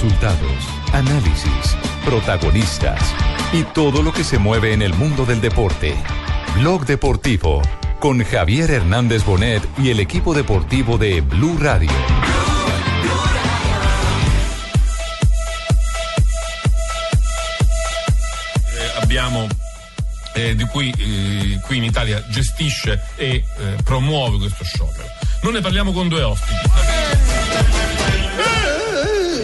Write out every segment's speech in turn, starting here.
resultados, análisis, protagonistas y todo lo que se mueve en el mundo del deporte. Blog Deportivo con Javier Hernández Bonet y el equipo deportivo de Blue Radio. Qui in Italia gestisce e promuove questo sciopero. Non ne parliamo con due ospiti.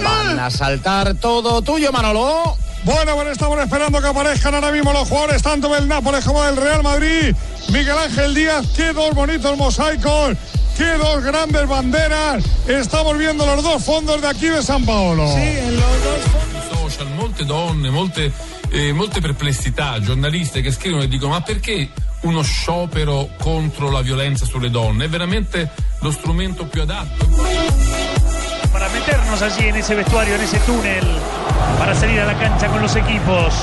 Van a saltar todo tuyo, Manolo. Bueno, estamos esperando que aparezcan ahora mismo los jugadores tanto del Nápoles como del Real Madrid. Miguel Ángel Díaz, qué dos bonitos mosaicos, qué dos grandes banderas. Estamos viendo los dos fondos de aquí de San Paolo. Sí, en los dos fondos. Social, molte donne, molte perplessità, giornaliste che scrivono e dicono ma perché uno sciopero contro la violenza sulle donne? È veramente lo strumento più adatto. Para meternos allí en ese vestuario, en ese túnel, para salir a la cancha con los equipos.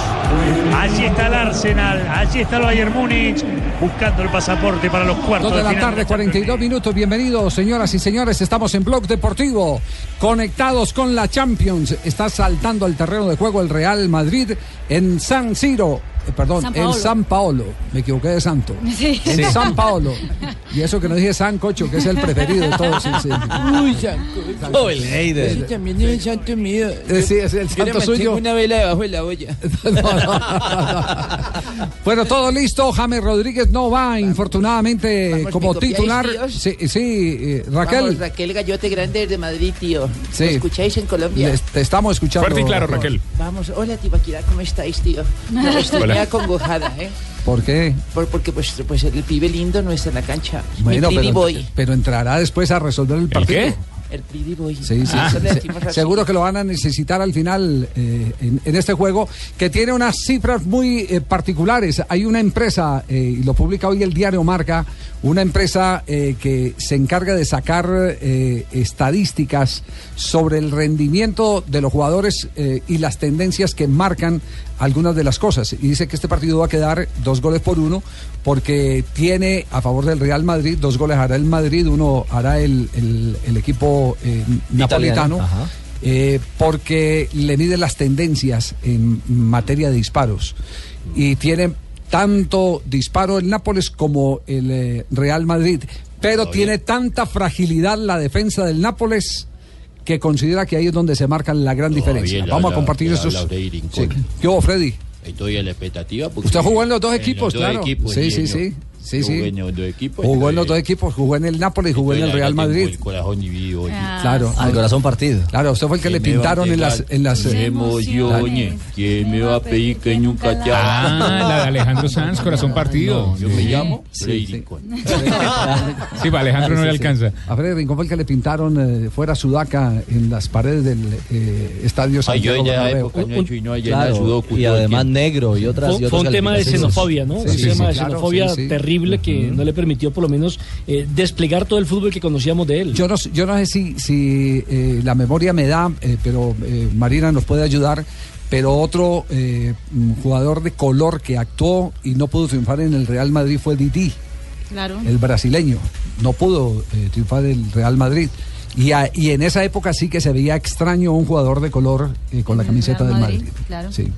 Allí está el Arsenal, allí está el Bayern Múnich, buscando el pasaporte para los cuartos de la tarde, 42 minutos. Bienvenidos, señoras y señores, estamos en Blog Deportivo, conectados con la Champions. Está saltando al terreno de juego el Real Madrid en San Siro. Perdón, en San Paolo. Me equivoqué de santo. Sí. En San Paolo. Y eso que no dije sancocho, que es el preferido de todos. Sí. Uy, sancocho. Ese también es el santo mío. Sí, es el santo suyo. Una vela debajo de la olla. No. Bueno, todo listo. James Rodríguez no va, infortunadamente, como titular. Sí, Raquel. Vamos, Raquel Gayote Grande de Madrid, tío. Sí. ¿Me escucháis en Colombia? Te estamos escuchando. Fuerte y claro, Raquel. Vamos, hola, Tibaquirá, ¿cómo estáis, tío? Estoy acongojada, ¿eh? ¿Por qué? Porque pues el pibe lindo no está en la cancha. Bueno, pero entrará después a resolver el partido. ¿El qué? El Pretty Boy. Sí. Seguro que lo van a necesitar al final en este juego, que tiene unas cifras muy particulares. Hay una empresa, y lo publica hoy el diario Marca, una empresa que se encarga de sacar estadísticas sobre el rendimiento de los jugadores y las tendencias que marcan algunas de las cosas. Y dice que este partido va a quedar 2-1, porque tiene a favor del Real Madrid, 2 goles hará el Madrid, 1 hará el equipo napolitano, porque le mide las tendencias en materia de disparos. Y tiene tanto disparo el Nápoles como el Real Madrid, pero tiene tanta fragilidad la defensa del Nápoles que considera que ahí es donde se marca la gran diferencia. Vamos a compartir estos. Sí. ¿Qué hubo, Freddy? Estoy en la expectativa. Usted jugó en los dos equipos, claro. Sí. Jugó en los dos equipos. Jugó en el Nápoles y jugó en el Real Madrid. El corazón dividido. Claro. Al corazón partido. Claro, usted fue el que le pintaron en las emociones. ¿Quién me va a pedir que nunca te haga? La de Alejandro Sanz, corazón partido. Yo me llamo Freddy Rincón. Sí, para Alejandro no le alcanza. A Freddy Rincón fue el que le pintaron fuera sudaca en las paredes del estadio Santiago Bernabéu. Y además negro y otras. Fue un tema de xenofobia, ¿no? Un tema de xenofobia terrible. Que no le permitió por lo menos desplegar todo el fútbol que conocíamos de él. Yo no sé si la memoria me da, pero Marina nos puede ayudar, pero otro jugador de color que actuó y no pudo triunfar en el Real Madrid fue Didi, claro. El brasileño, no pudo triunfar en el Real Madrid. Y en esa época sí que se veía extraño un jugador de color con la camiseta del Madrid. Claro. Sí.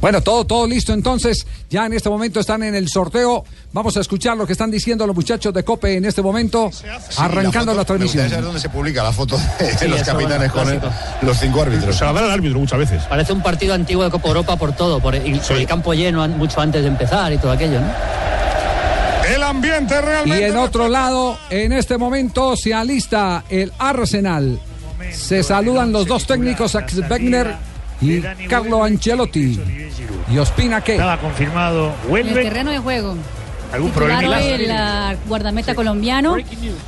Bueno, todo listo entonces, ya en este momento están en el sorteo, vamos a escuchar lo que están diciendo los muchachos de COPE en este momento, arrancando la transmisión. ¿Sabes dónde se publica la foto de los capitanes con los 5 árbitros? Se la dan al árbitro muchas veces. Parece un partido antiguo de Copa Europa por todo, por el campo lleno mucho antes de empezar y todo aquello, ¿no? El ambiente realmente... Y en otro lado, en este momento se alista el Arsenal, se saludan los dos técnicos, Max Wegner y Carlo Ancelotti. ¿Y Ospina qué? Estaba confirmado. Vuelve. El terreno de juego. ¿Algún problema? El guardameta colombiano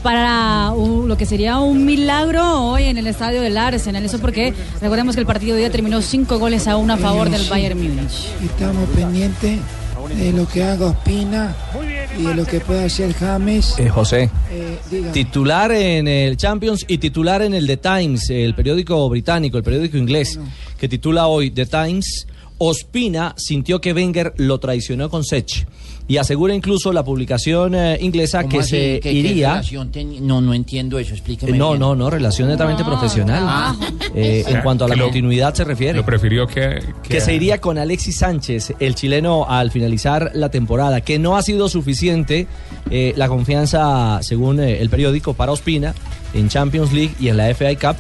para lo que sería un milagro hoy en el estadio del Arsenal. Eso porque recordemos que el partido de hoy terminó 5-1 a favor del Bayern Múnich. Estamos pendientes de lo que haga Ospina y de lo que pueda hacer James. José, titular en el Champions y titular en el The Times, el periódico británico, el periódico inglés, que titula hoy The Times: Ospina sintió que Wenger lo traicionó con Sech y asegura incluso la publicación inglesa que se iría. No entiendo eso, explíqueme. No, relación netamente profesional. En cuanto a la continuidad se refiere. Lo prefirió que se iría con Alexis Sánchez, el chileno, al finalizar la temporada, que no ha sido suficiente la confianza, según el periódico, para Ospina en Champions League y en la FA Cup,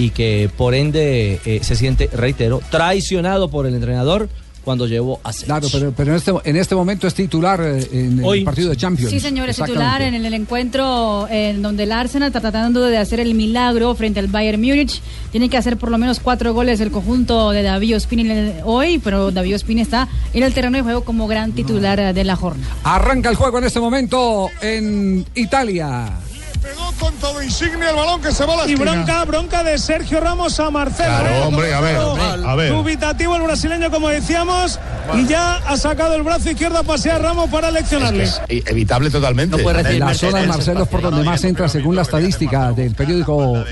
y que por ende se siente, reitero, traicionado por el entrenador cuando llevó a Sech. Claro, pero en este momento es titular en el partido de Champions. Sí, señor, es titular en el encuentro en donde el Arsenal está tratando de hacer el milagro frente al Bayern Múnich. Tiene que hacer por lo menos 4 goles el conjunto de David Ospina hoy, pero David Ospina está en el terreno de juego como gran titular de la jornada. Arranca el juego en este momento en Italia. Pegó con todo Insigne el balón que se va a la esquina. Y bronca de Sergio Ramos a Marcelo. Claro, hombre, a ver. Dubitativo el brasileño, como decíamos, y ya ha sacado el brazo izquierdo a pasear Ramos para leccionarle. Es que es evitable totalmente. No puede retirar. La zona de Marcelo es por donde más entra, según la estadística del periódico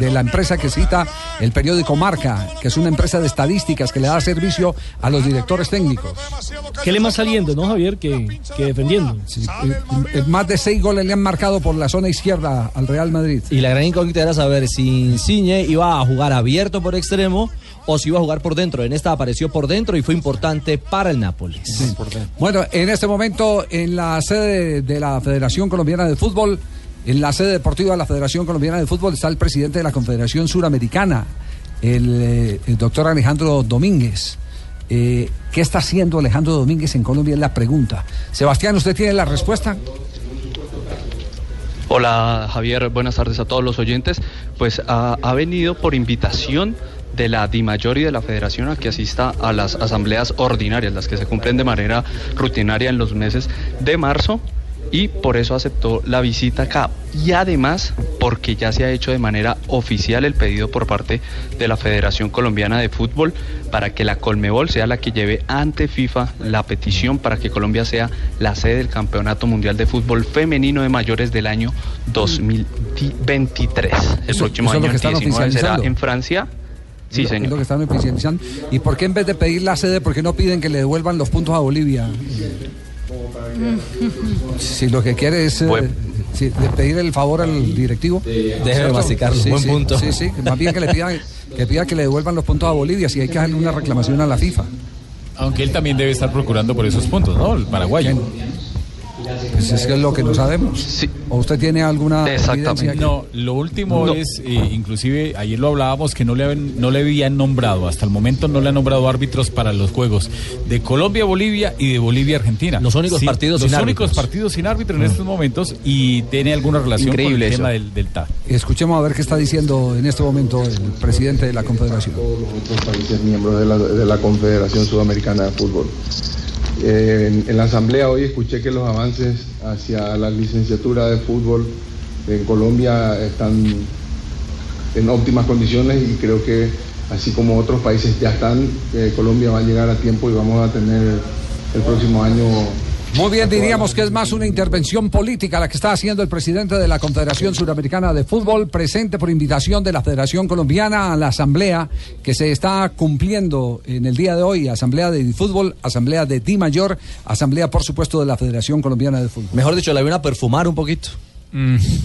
de la empresa que cita el periódico Marca, que es una empresa de estadísticas que le da servicio a los directores técnicos. ¿Qué le más saliendo, no, Javier, que defendiendo? Sí, más de 6 goles le han marcado por la zona izquierda al Real Madrid. Y la gran incógnita era saber si Insigne iba a jugar abierto por extremo o si iba a jugar por dentro. En esta apareció por dentro y fue importante para el Nápoles. Sí. Bueno, en este momento en la sede de la Federación Colombiana de Fútbol, en la sede deportiva de la Federación Colombiana de Fútbol, está el presidente de la Confederación Suramericana, el doctor Alejandro Domínguez. ¿Qué está haciendo Alejandro Domínguez en Colombia? Es la pregunta. Sebastián, ¿usted tiene la respuesta? Hola Javier, buenas tardes a todos los oyentes. Pues ha venido por invitación de la Di Mayor y de la Federación a que asista a las asambleas ordinarias, las que se cumplen de manera rutinaria en los meses de marzo, y por eso aceptó la visita acá, y además porque ya se ha hecho de manera oficial el pedido por parte de la Federación Colombiana de Fútbol para que la CONMEBOL sea la que lleve ante FIFA la petición para que Colombia sea la sede del Campeonato Mundial de Fútbol Femenino de Mayores del año 2023. El próximo año, el 19, será en Francia. Sí, señor. Es lo que están oficializando. ¿Y por qué en vez de pedir la sede, por qué no piden que le devuelvan los puntos a Bolivia? Si lo que quiere es pedir el favor al directivo, déjeme masticarlo, buen punto. Sí, más bien que le pida que le devuelvan los puntos a Bolivia, si hay que hacer una reclamación a la FIFA. Aunque él también debe estar procurando por esos puntos, ¿no? El paraguayo. Pues es que es lo que no sabemos. Sí. ¿O usted tiene alguna evidencia? No, lo último es, inclusive ayer lo hablábamos, que no le habían nombrado, hasta el momento no le han nombrado árbitros para los juegos de Colombia-Bolivia y de Bolivia-Argentina. Los únicos partidos sin árbitros. Los únicos partidos sin árbitro en estos momentos, y tiene alguna relación con el tema del TA. Escuchemos a ver qué está diciendo en este momento el presidente de la Confederación. Todos los otros países miembros de la Confederación Sudamericana de Fútbol. En la asamblea hoy escuché que los avances hacia la licenciatura de fútbol en Colombia están en óptimas condiciones, y creo que así como otros países ya están, Colombia va a llegar a tiempo y vamos a tener el próximo año. Muy bien, diríamos que es más una intervención política la que está haciendo el presidente de la Confederación Suramericana de Fútbol, presente por invitación de la Federación Colombiana a la asamblea que se está cumpliendo en el día de hoy, asamblea de fútbol, asamblea de Di Mayor, asamblea por supuesto de la Federación Colombiana de Fútbol. Mejor dicho, la vienen a perfumar un poquito,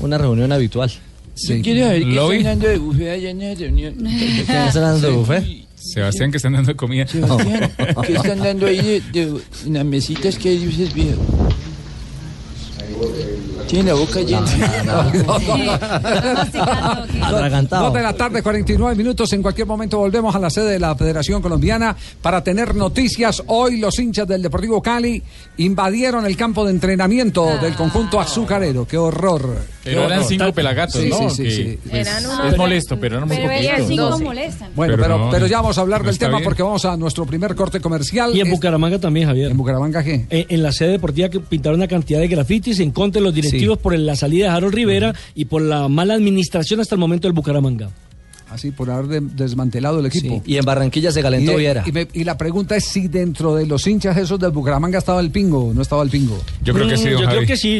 una reunión habitual. Sí. Yo quiero saber qué están dando de buffet allá en esa reunión. ¿Qué están dando de buffet? Sebastián, que están dando comida. Sebastián, ¿qué están dando ahí en las mesitas que ellos se vieron? Tiene la boca llena. No. 2:49 p.m. En cualquier momento volvemos a la sede de la Federación Colombiana para tener noticias. Hoy los hinchas del Deportivo Cali invadieron el campo de entrenamiento del conjunto azucarero. ¡Qué horror! Pero eran 5 pelagatos, ¿no? Sí. Pues es molesto, pero eran muy poquitos. Bueno, pero ya vamos a hablar del tema porque vamos a nuestro primer corte comercial. Y en Bucaramanga también, Javier. ¿En Bucaramanga qué? En la sede deportiva que pintaron una cantidad de grafitis en contra de los directivos por la salida de Harold Rivera y por la mala administración hasta el momento del Bucaramanga. Así, por haber desmantelado el equipo. Sí. Y en Barranquilla se calentó Viera. Y la pregunta es si dentro de los hinchas esos del Bucaramanga estaba el Pingo o no estaba el Pingo. Yo creo que sí, don Javi.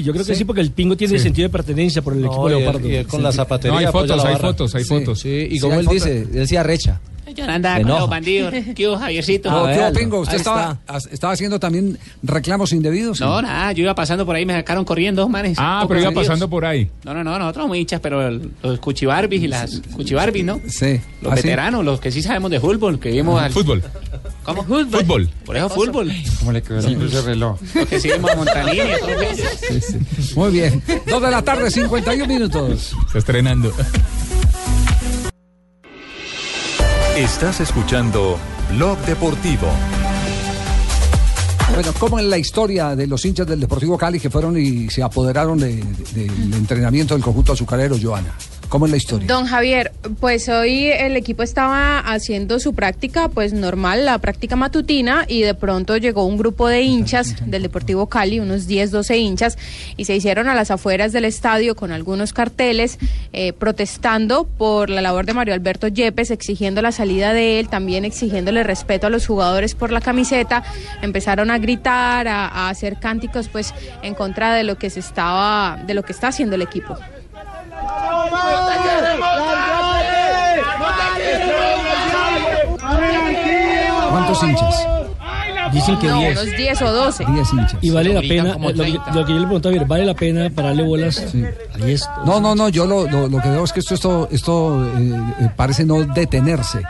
Yo creo que sí, porque el Pingo tiene el sentido de pertenencia por el equipo Leopardo. Y él con la zapatería. No, hay fotos, hay fotos. Sí, y como él dice, él se arrecha. Yo andaba con los bandidos. ¿Qué hubo, Javiercito? No, ¿qué hubo, Pingo? ¿Usted estaba haciendo también reclamos indebidos? No, nada, yo iba pasando por ahí, me sacaron corriendo dos manes. Ah, pero iba pasando por ahí. No, nosotros muy hinchas, pero los cuchibarbis y las cuchibarbis, ¿no? Sí. Los veteranos, los que sí sabemos de fútbol, que vimos al... Fútbol. ¿Cómo? Fútbol. Por eso fútbol. ¿Cómo le quedó ese reloj? Porque sí vimos a Montanini. Muy bien. 2 de la tarde, 51 minutos. Está estrenando. Estás escuchando Blog Deportivo. Bueno, como en la historia de los hinchas del Deportivo Cali que fueron y se apoderaron del entrenamiento del conjunto azucarero, Johanna. ¿Cómo es la historia? Don Javier, pues hoy el equipo estaba haciendo su práctica, pues normal, la práctica matutina, y de pronto llegó un grupo de hinchas del Deportivo Cali, unos 10, 12 hinchas, y se hicieron a las afueras del estadio con algunos carteles protestando por la labor de Mario Alberto Yepes, exigiendo la salida de él, también exigiéndole respeto a los jugadores por la camiseta. Empezaron a gritar, a hacer cánticos, pues en contra de lo que de lo que está haciendo el equipo. ¿Cuántos hinchas? Dicen que 10. No, unos 10 o 12. 10 hinchas. Y vale la pena, lo que yo le preguntaba, ¿vale la pena pararle bolas? Sí. No, yo lo que veo es que esto parece no detenerse.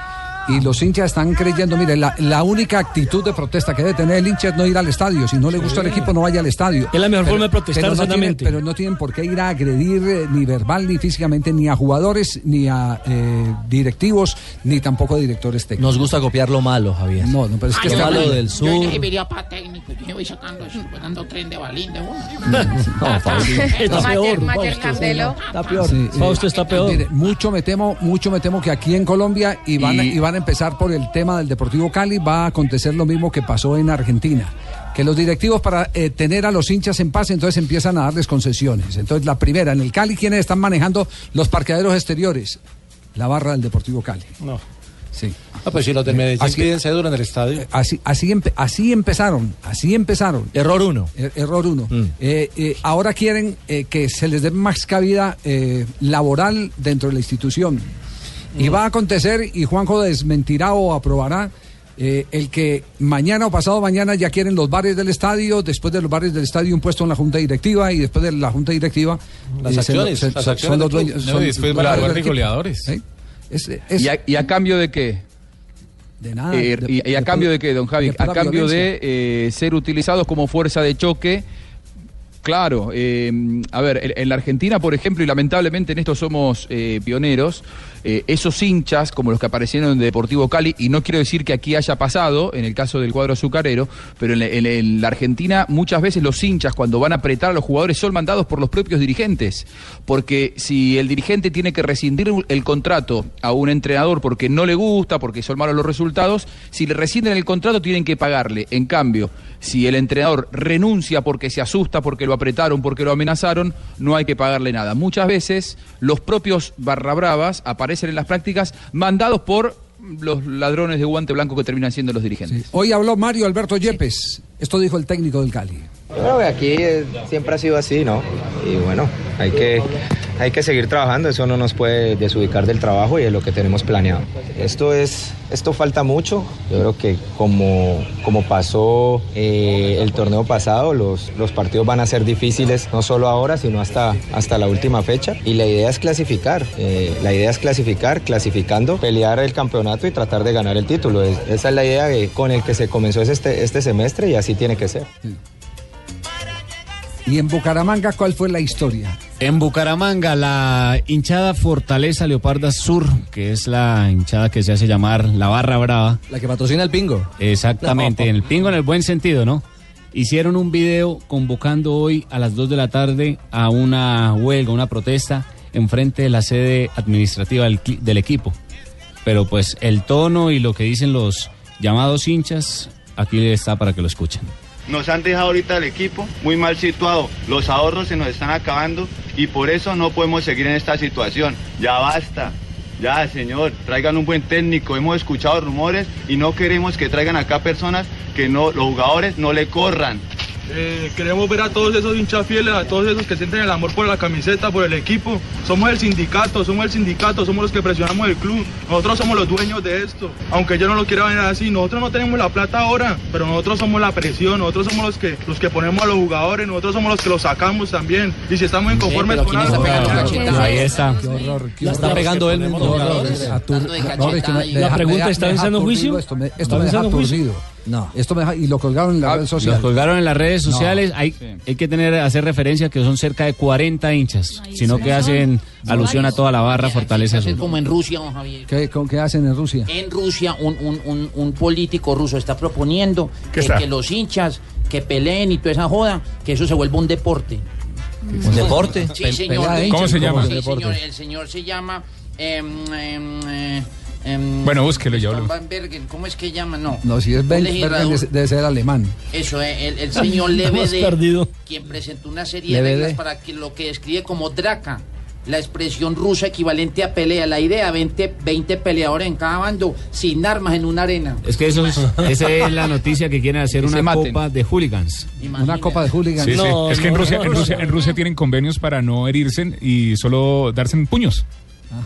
Y los hinchas están creyendo, mire, la única actitud de protesta que debe tener el hincha es no ir al estadio. Si no le gusta el equipo, no vaya al estadio. Es la mejor forma de protestar, exactamente. Pero no tienen por qué ir a agredir ni verbal, ni físicamente, ni a jugadores, ni a directivos, ni tampoco a directores técnicos. Nos gusta copiar lo malo, Javier. No, pero es que es malo del sur. Yo iría para técnico, yo voy sacando eso, dando tren de balín de uno. No, fácil. Está peor. Está peor. Fausto está peor. Mire, mucho me temo que aquí en Colombia van a empezar por el tema del Deportivo Cali. Va a acontecer lo mismo que pasó en Argentina, que los directivos, para tener a los hinchas en paz, entonces empiezan a darles concesiones. Entonces la primera, en el Cali, ¿quiénes están manejando los parqueaderos exteriores? La barra del Deportivo Cali. No. Sí. Ah, pues si los del Medellín piden cédula en el estadio. Así empezaron. Error 1. Error 1. Ahora quieren que se les dé más cabida laboral dentro de la institución. Y va a acontecer, y Juanjo desmentirá o aprobará, el que mañana o pasado mañana ya quieren los bares del estadio, después de los bares del estadio un puesto en la junta directiva, y después de la junta directiva las acciones son los dueños, y después van a jugar de goleadores. ¿Y a cambio de qué? De nada. ¿Y a cambio de qué, don Javi? A cambio de ser utilizados como fuerza de choque. Claro, a ver, en la Argentina, por ejemplo, y lamentablemente en esto somos pioneros, esos hinchas, como los que aparecieron en Deportivo Cali, y no quiero decir que aquí haya pasado, en el caso del cuadro azucarero, pero en la Argentina muchas veces los hinchas, cuando van a apretar a los jugadores, son mandados por los propios dirigentes, porque si el dirigente tiene que rescindir el contrato a un entrenador porque no le gusta, porque son malos los resultados, si le rescinden el contrato tienen que pagarle. En cambio, si el entrenador renuncia porque se asusta, porque lo apretaron, porque lo amenazaron, no hay que pagarle nada. Muchas veces los propios barrabravas aparecen en las prácticas mandados por los ladrones de guante blanco que terminan siendo los dirigentes. Sí. Hoy habló Mario Alberto Yepes. Esto dijo el técnico del Cali. Bueno, aquí siempre ha sido así, ¿no? Y bueno, hay que seguir trabajando. Eso no nos puede desubicar del trabajo y de lo que tenemos planeado. Esto falta mucho. Yo creo que como pasó el torneo pasado, los partidos van a ser difíciles, no solo ahora, sino hasta la última fecha. Y la idea es clasificar. Clasificando, pelear el campeonato y tratar de ganar el título. Esa es la idea con el que se comenzó este semestre, y así tiene que ser. ¿Y en Bucaramanga cuál fue la historia? En Bucaramanga, la hinchada Fortaleza Leoparda Sur, que es la hinchada que se hace llamar la Barra Brava. La que patrocina el Pingo. Exactamente, el Pingo en el buen sentido, ¿no? Hicieron un video convocando hoy a las 2 de la tarde a una huelga, una protesta, enfrente de la sede administrativa del equipo. Pero pues el tono y lo que dicen los llamados hinchas, aquí está para que lo escuchen. Nos han dejado ahorita el equipo muy mal situado, los ahorros se nos están acabando y por eso no podemos seguir en esta situación. Ya basta, ya señor, traigan un buen técnico. Hemos escuchado rumores y no queremos que traigan acá personas que no, los jugadores no le corran. Queremos ver a todos esos hinchas fieles, a todos esos que sienten el amor por la camiseta, por el equipo. Somos el sindicato, somos los que presionamos el club. Nosotros somos los dueños de esto. Aunque yo no lo quiera ver así, nosotros no tenemos la plata ahora, pero nosotros somos la presión, nosotros somos los que ponemos a los jugadores, nosotros somos los que los sacamos también. Y si estamos inconformes con algo... Ahí está. Qué horror. Qué horror. Está pegando él. La pregunta, ¿está pensando juicio? Esto me deja aturdido. No, esto me deja, y lo colgaron en las redes sociales. Lo colgaron en las redes sociales. No, hay que hacer referencia que son cerca de 40 hinchas, no, sino que hacen alusión a toda la barra Fortaleza Azul. Como en Rusia, don Javier. ¿Qué hacen en Rusia? En Rusia un político ruso está proponiendo que los hinchas que peleen y toda esa joda, que eso se vuelva un deporte. ¿Un deporte? Sí, señor. ¿Cómo se llama? Sí, señor, el señor se llama... bueno, búsquelo ya. ¿Cómo es que llama? No, si es Bergen, debe ser alemán. Eso, el señor Lebede, quien presentó una serie de reglas para que lo que describe como draca, la expresión rusa equivalente a pelea. La idea, 20 peleadores en cada bando, sin armas, en una arena. Es que esa es la noticia, que quieren hacer una copa de hooligans. Imagínate. Una copa de hooligans. Sí, no, es que en Rusia tienen convenios para no herirse y solo darse en puños.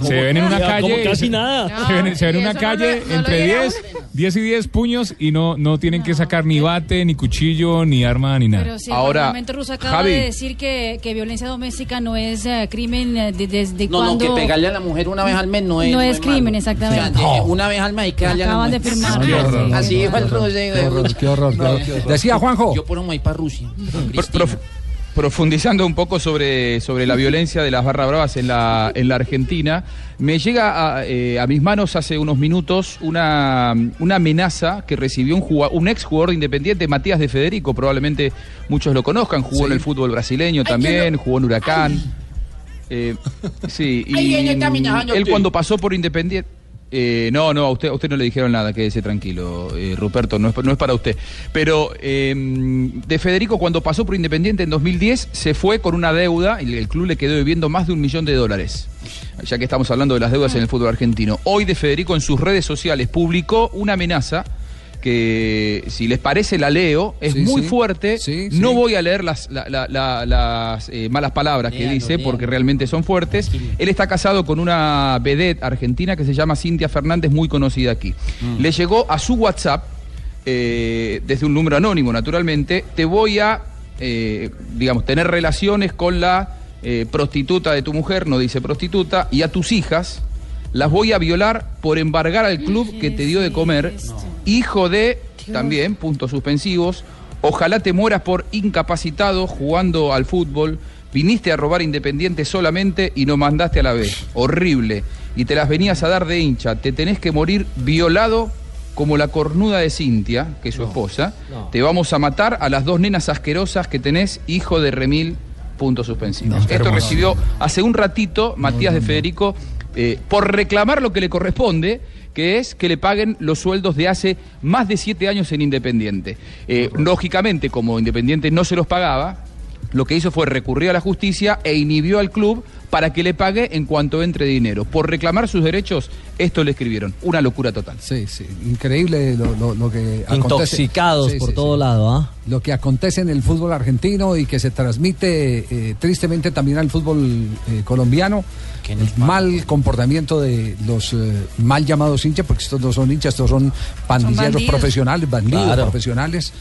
Se ven en una calle, casi nada. Se ven en una calle entre 10 y 10 puños y no tienen que sacar ni bate, ni cuchillo, ni arma, ni nada. Pero sí, ahora, el Parlamento ruso acaba de decir que violencia doméstica no es crimen desde cuando... No, que pegarle a la mujer una vez al mes no es crimen, exactamente. O sea, una vez al mes hay que darle a la mujer. Acaban de firmar. Así dijo el ruso. Qué horror. Decía Juanjo. Yo pongo ahí para Rusia. Profundizando un poco sobre la violencia de las barra bravas en la Argentina, me llega a mis manos hace unos minutos una amenaza que recibió un ex jugador de Independiente, Matías de Federico, probablemente muchos lo conozcan, jugó en el fútbol brasileño también, jugó en Huracán. Él cuando pasó por Independiente... no, a usted no le dijeron nada, quédese tranquilo, Ruperto, no es para usted. Pero de Federico, cuando pasó por Independiente en 2010, se fue con una deuda, y el club le quedó debiendo más de $1 millón, ya que estamos hablando de las deudas en el fútbol argentino. Hoy de Federico en sus redes sociales publicó una amenaza que, si les parece, la leo, es muy fuerte, no voy a leer las malas palabras que dice, porque realmente son fuertes. Él está casado con una vedette argentina que se llama Cintia Fernández, muy conocida aquí. Le llegó a su WhatsApp, desde un número anónimo, naturalmente: te voy a, tener relaciones con la prostituta de tu mujer, no dice prostituta, y a tus hijas, las voy a violar por embargar al club que te dio de comer. Hijo de, también, puntos suspensivos, ojalá te mueras por incapacitado jugando al fútbol, viniste a robar Independiente solamente y no mandaste a la B, horrible, y te las venías a dar de hincha, te tenés que morir violado como la cornuda de Cintia, que es su esposa, te vamos a matar a las dos nenas asquerosas que tenés, hijo de remil, puntos suspensivos. Esto recibió hace un ratito Matías de Federico, por reclamar lo que le corresponde, que es que le paguen los sueldos de hace más de 7 años en Independiente. Lógicamente, como Independiente no se los pagaba, lo que hizo fue recurrir a la justicia e inhibió al club para que le pague en cuanto entre dinero. Por reclamar sus derechos, esto le escribieron. Una locura total. Sí, increíble lo que acontece. Intoxicados por todo lado, ¿ah? Lo que acontece en el fútbol argentino y que se transmite tristemente también al fútbol colombiano, el mal comportamiento de los mal llamados hinchas, porque estos no son hinchas, estos son pandilleros, son bandidos profesionales,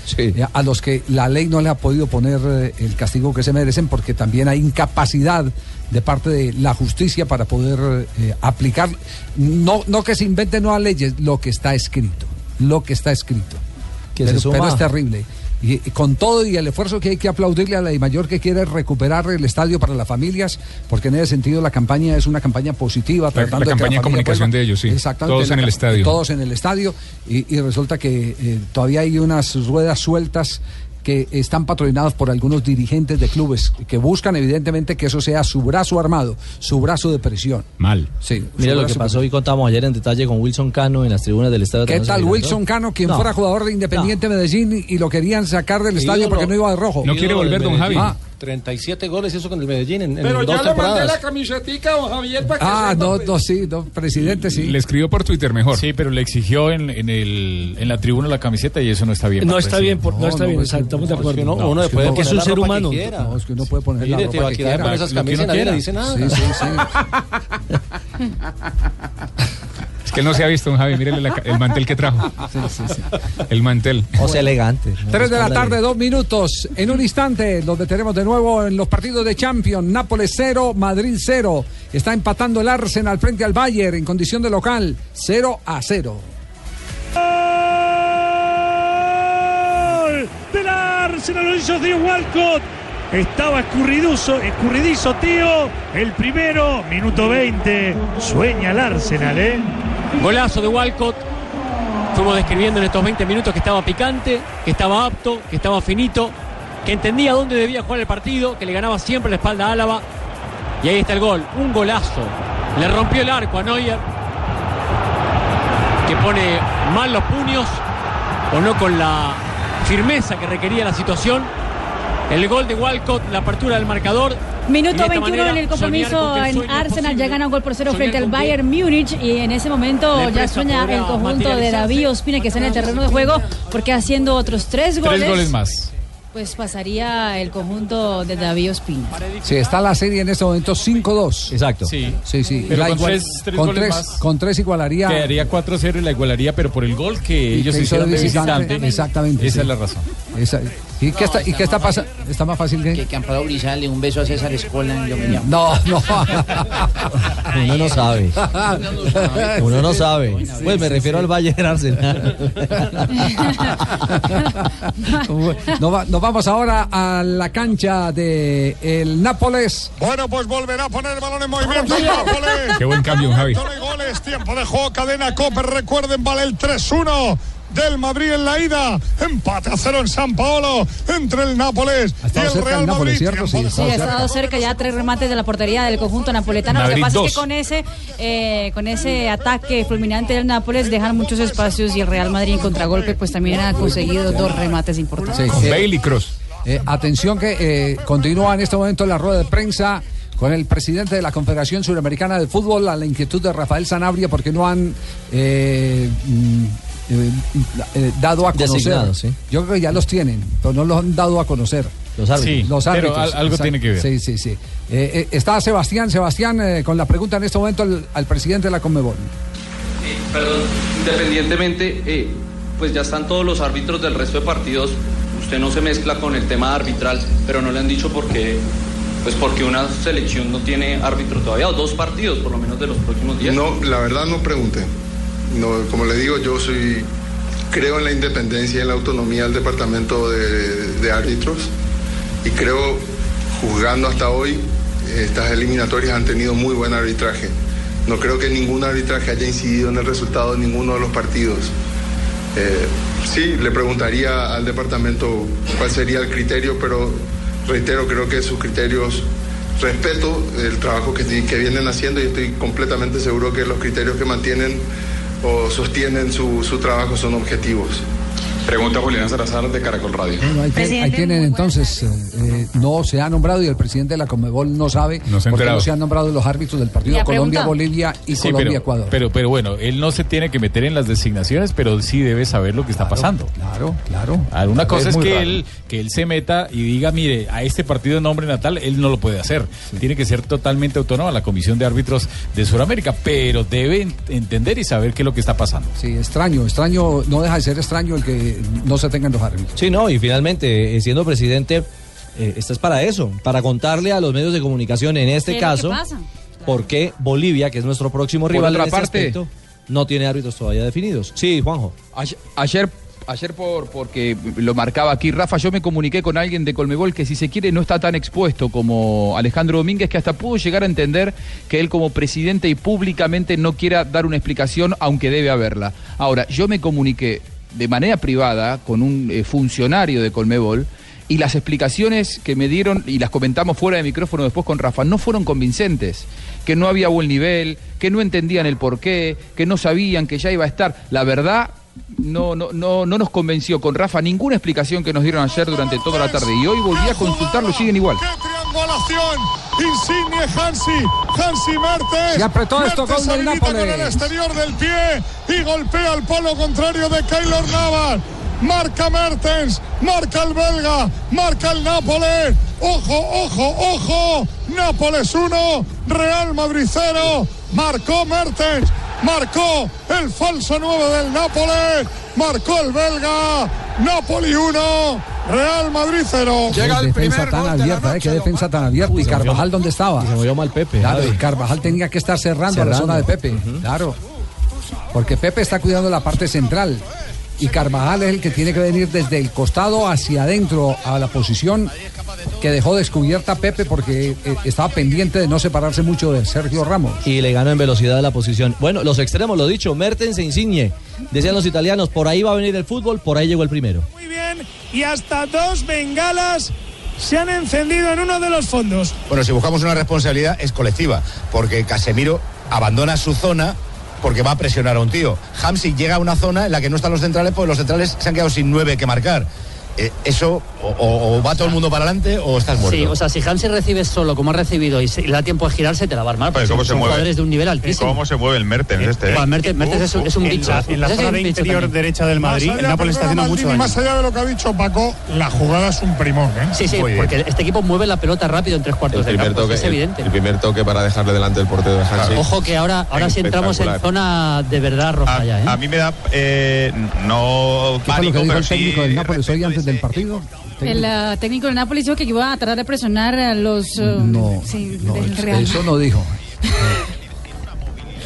a los que la ley no le ha podido poner el castigo que se merecen, porque también hay incapacidad de parte de la justicia para poder aplicar, no que se inventen nuevas leyes, lo que está escrito, pero es terrible. Y con todo y el esfuerzo que hay que aplaudirle a la Di Mayor, que quiere recuperar el estadio para las familias, porque en ese sentido la campaña es una campaña positiva. La campaña de comunicación de ellos, sí. Exactamente. Todos en el estadio. Y resulta que todavía hay unas ruedas sueltas que están patrocinados por algunos dirigentes de clubes que buscan evidentemente que eso sea su brazo armado, su brazo de presión. Mal. Sí. Mira lo que pasó hoy, contamos ayer en detalle con Wilson Cano en las tribunas del estadio. ¿Qué tal Wilson Cano, quien fuera jugador de Independiente Medellín y lo querían sacar del estadio porque no iba de rojo? No quiere volver, don Javi. 37 goles, eso con el Medellín en pero dos temporadas. Pero ya le mandé la camisetica a don Javier para que no, presidente, sí. Le escribió por Twitter mejor. Sí, pero le exigió en la tribuna la camiseta y eso no está bien. No está bien, no está bien, estamos de acuerdo. Uno puede poner es un ser humano. No, es que uno puede poner la ropa que quiera. Con esas camisas nadie le dice nada. Sí, sí, sí. Que él no se ha visto, don Javi, mírele el mantel que trajo. Sí, sí, sí. El mantel. O sea, elegante. 3:02 PM. En un instante los detenemos de nuevo en los partidos de Champions. Nápoles 0, Madrid 0. Está empatando el Arsenal frente al Bayern en condición de local. 0-0. ¡Gol! Del Arsenal lo hizo Di Walcott. Estaba escurridizo, tío. El primero, minuto 20. Sueña el Arsenal, ¿eh? Golazo de Walcott. Fuimos describiendo en estos 20 minutos que estaba picante, que estaba apto, que estaba finito, que entendía dónde debía jugar el partido, que le ganaba siempre la espalda a Álava. Y ahí está el gol, un golazo. Le rompió el arco a Neuer, que pone mal los puños, o no con la firmeza que requería la situación. El gol de Walcott, la apertura del marcador. Minuto 21 manera, en el compromiso en Arsenal, ya gana un gol por 0 frente al Bayern Múnich, y en ese momento ya sueña el conjunto de David Ospina, que está en el terreno de juego, porque haciendo otros tres goles más, pues pasaría el conjunto de David Ospina. Sí, está la serie en este momento 5-2. Exacto. Sí. Pero con tres igualaría. Quedaría 4-0 y la igualaría, pero por el gol que ellos hicieron de visitante. Exactamente. Esa es la razón. ¿Y qué está pasando? Está más fácil que Amparo Brizal, un beso a César Escola. No. Uno no sabe. Pues me refiero al Bayern Arsenal. Nos vamos ahora a la cancha de el Nápoles. Bueno, pues volverá a poner el balón en movimiento el Nápoles. Qué buen cambio, Javi. Goles, tiempo de juego, cadena, Cooper, recuerden, vale el 3-1. Del Madrid en la ida, empate a 0 en San Paolo entre el Nápoles y el Real Madrid. Sí, ha estado cerca ya, 3 remates de la portería del conjunto napoletano. Madrid, lo que pasa es que con ese ataque fulminante del Nápoles dejan muchos espacios, y el Real Madrid en contragolpe pues también ha conseguido 2 remates importantes. Sí, con Bale y Cross. Atención que continúa en este momento la rueda de prensa con el presidente de la Confederación Suramericana de Fútbol, a la inquietud de Rafael Sanabria porque no han dado a conocer. Designado, ¿sí? Yo creo que ya los tienen, pero no los han dado a conocer. Los árbitros. Sí, los árbitros, pero algo tiene que ver. Sí. Está Sebastián, con la pregunta en este momento al presidente de la CONMEBOL. Perdón, independientemente, pues ya están todos los árbitros del resto de partidos. Usted no se mezcla con el tema arbitral, pero no le han dicho por qué. Pues porque una selección no tiene árbitro todavía, o 2 partidos por lo menos de los próximos días. No, la verdad no pregunté. No, como le digo, yo creo en la independencia y en la autonomía del departamento de árbitros, y creo, juzgando hasta hoy, estas eliminatorias han tenido muy buen arbitraje. No creo que ningún arbitraje haya incidido en el resultado de ninguno de los partidos. Sí, le preguntaría al departamento cuál sería el criterio, pero reitero, creo que sus criterios... Respeto el trabajo que vienen haciendo, y estoy completamente seguro que los criterios que mantienen o sostienen su trabajo son objetivos. Pregunta Julián Salazar de Caracol Radio. Bueno, ahí tienen entonces, no se ha nombrado, y el presidente de la CONMEBOL no sabe porque no se han nombrado los árbitros del partido Colombia-Bolivia y Colombia-Ecuador. Pero bueno, él no se tiene que meter en las designaciones, pero sí debe saber lo que está pasando. Claro. Alguna cosa es que él se meta y diga, mire, a este partido en nombre natal, él no lo puede hacer. Sí. Tiene que ser totalmente autónoma la Comisión de Árbitros de Sudamérica, pero debe entender y saber qué es lo que está pasando. Sí, extraño, no deja de ser extraño el que no se tengan los árbitros. Sí, no, y finalmente, siendo presidente, estás para eso, para contarle a los medios de comunicación, en este caso, claro, porque Bolivia, que es nuestro próximo rival en este aspecto, no tiene árbitros todavía definidos. Sí, Juanjo. Ayer porque lo marcaba aquí Rafa, yo me comuniqué con alguien de Colmebol que, si se quiere, no está tan expuesto como Alejandro Domínguez, que hasta pudo llegar a entender que él, como presidente, y públicamente no quiera dar una explicación, aunque debe haberla. Ahora, yo me comuniqué de manera privada con un funcionario de Colmebol, y las explicaciones que me dieron, y las comentamos fuera de micrófono después con Rafa, no fueron convincentes. Que no había buen nivel, que no entendían el porqué, que no sabían que ya iba a estar. La verdad, No nos convenció con Rafa ninguna explicación que nos dieron ayer durante toda la tarde. Y hoy volví a consultarlo y siguen igual. ¡Qué triangulación! Insigne, Hansi Mertens. Y apretó esto con el Nápoles. En el exterior del pie y golpea al palo contrario de Keylor Navas. Marca Mertens, marca el belga, marca el Nápoles. ¡Ojo, ojo, ojo! Nápoles 1, Real Madrid 0. Marcó Mertens. Marcó el falso 9 del Nápoles, marcó el belga, Napoli 1, Real Madrid 0. Llega el defensa tan abierta, qué defensa tan abierta. Y Carvajal, ¿dónde estaba? Se movió mal Pepe. Claro, y Carvajal tenía que estar cerrando la zona de Pepe, claro. Porque Pepe está cuidando la parte central y Carvajal es el que tiene que venir desde el costado hacia adentro a la posición que dejó descubierta Pepe porque estaba pendiente de no separarse mucho de Sergio Ramos. Y le ganó en velocidad la posición. Bueno, los extremos, lo dicho, Mertens e Insigne. Decían los italianos, por ahí va a venir el fútbol, por ahí llegó el primero. Muy bien, y hasta dos bengalas se han encendido en uno de los fondos. Bueno, si buscamos una responsabilidad es colectiva, porque Casemiro abandona su zona porque va a presionar a un tío. Hamsik llega a una zona en la que no están los centrales porque los centrales se han quedado sin 9 que marcar. Eso, o va todo el mundo para adelante o estás muerto. Sí, o sea, si Hamsik recibe solo como ha recibido y le da tiempo a girarse, te la va a armar. Pero ¿cómo se mueve? Jugadores de un nivel altísimo. ¿Cómo se mueve el Mertens este? Mertens es un bicho. En la zona interior derecha del Madrid, el Nápoles está haciendo mucho daño. Más allá de lo que ha dicho Paco, la jugada es un primor, ¿eh? Sí, sí, porque este equipo mueve la pelota rápido en tres cuartos de campo, es evidente. El primer toque para dejarle delante el portero de Hamsik. Ojo que ahora sí entramos en zona de verdad roja ya, ¿eh? A mí me da, no pánico, pero sí... del partido. El técnico de Nápoles dijo que iba a tratar de presionar a los... del Real. Eso no dijo.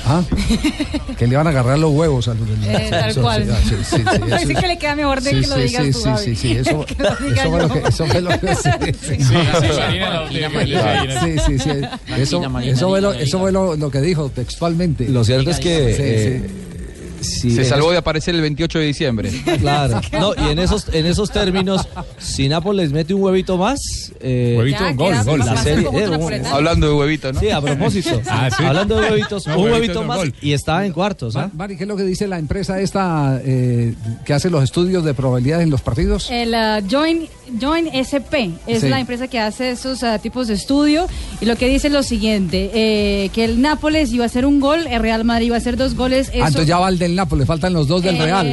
¿Ah? Que le iban a agarrar los huevos a los del tal cual. Parece que le queda mejor de que lo digas tú, Javi. Sí, eso fue lo que... Eso fue lo que dijo textualmente. Lo cierto es que... Sí, se salvó de aparecer el 28 de diciembre. Claro. No, y en esos términos, si Nápoles mete un huevito más, huevito, ya, gol. La serie, hablando de huevito, ¿no? Sí, a propósito. ¿Sí? Hablando de huevitos, un huevito más gol. Y está en cuartos, ¿ah? Mari, ¿qué es lo que dice la empresa esta que hace los estudios de probabilidades en los partidos? El Join SP es la empresa que hace esos tipos de estudio y lo que dice es lo siguiente, que el Nápoles iba a hacer un gol, el Real Madrid iba a hacer dos goles. Eso... Entonces ya va el del Nápoles, faltan los dos del Real.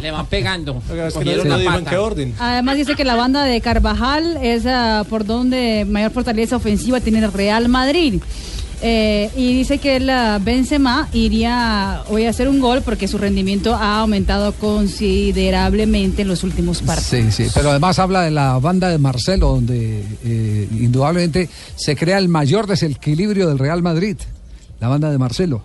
Le van pegando. ¿En qué orden? Además dice que la banda de Carvajal es por donde mayor fortaleza ofensiva tiene el Real Madrid. Y dice que la Benzema hoy a hacer un gol porque su rendimiento ha aumentado considerablemente en los últimos partidos. Sí, pero además habla de la banda de Marcelo, donde indudablemente se crea el mayor desequilibrio del Real Madrid, la banda de Marcelo.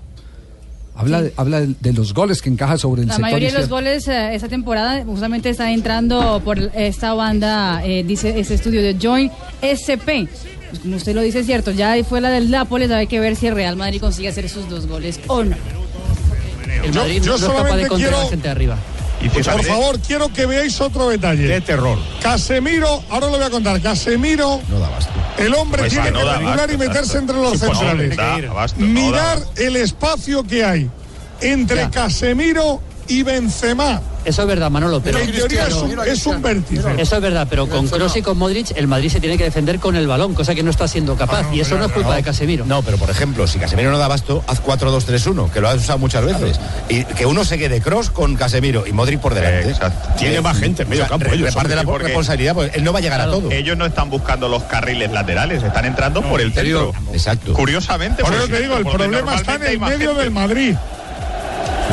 Habla de los goles que encaja sobre el sector. La mayoría de los goles esta temporada justamente está entrando por esta banda, dice este estudio de Join SP. Pues como usted lo dice, es cierto, ya fue la del Nápoles, hay que ver si el Real Madrid consigue hacer esos dos goles o no. El Madrid no es capaz de contener a la gente de arriba. Y pues, por favor, quiero que veáis otro detalle. ¡Qué terror! Casemiro, ahora lo voy a contar, Casemiro... No da basto. El hombre pues tiene que regular y meterse entre los centrales. Mirar el espacio que hay entre Casemiro y Benzema. Eso es verdad, Manolo, pero... En teoría es un vértice. Eso es verdad, pero con Kroos y con Modric el Madrid se tiene que defender con el balón, cosa que no está siendo capaz, y eso no es culpa de Casemiro. No, pero por ejemplo, si Casemiro no da abasto, haz 4-2-3-1, que lo has usado muchas veces, y que uno se quede Kroos con Casemiro y Modric por delante. Exacto. Tiene más gente en medio campo. Reparte la responsabilidad, porque él no va a llegar a todo. Ellos no están buscando los carriles laterales, están entrando por el centro. Exacto. Curiosamente... Por eso te digo, el problema está en el medio del Madrid.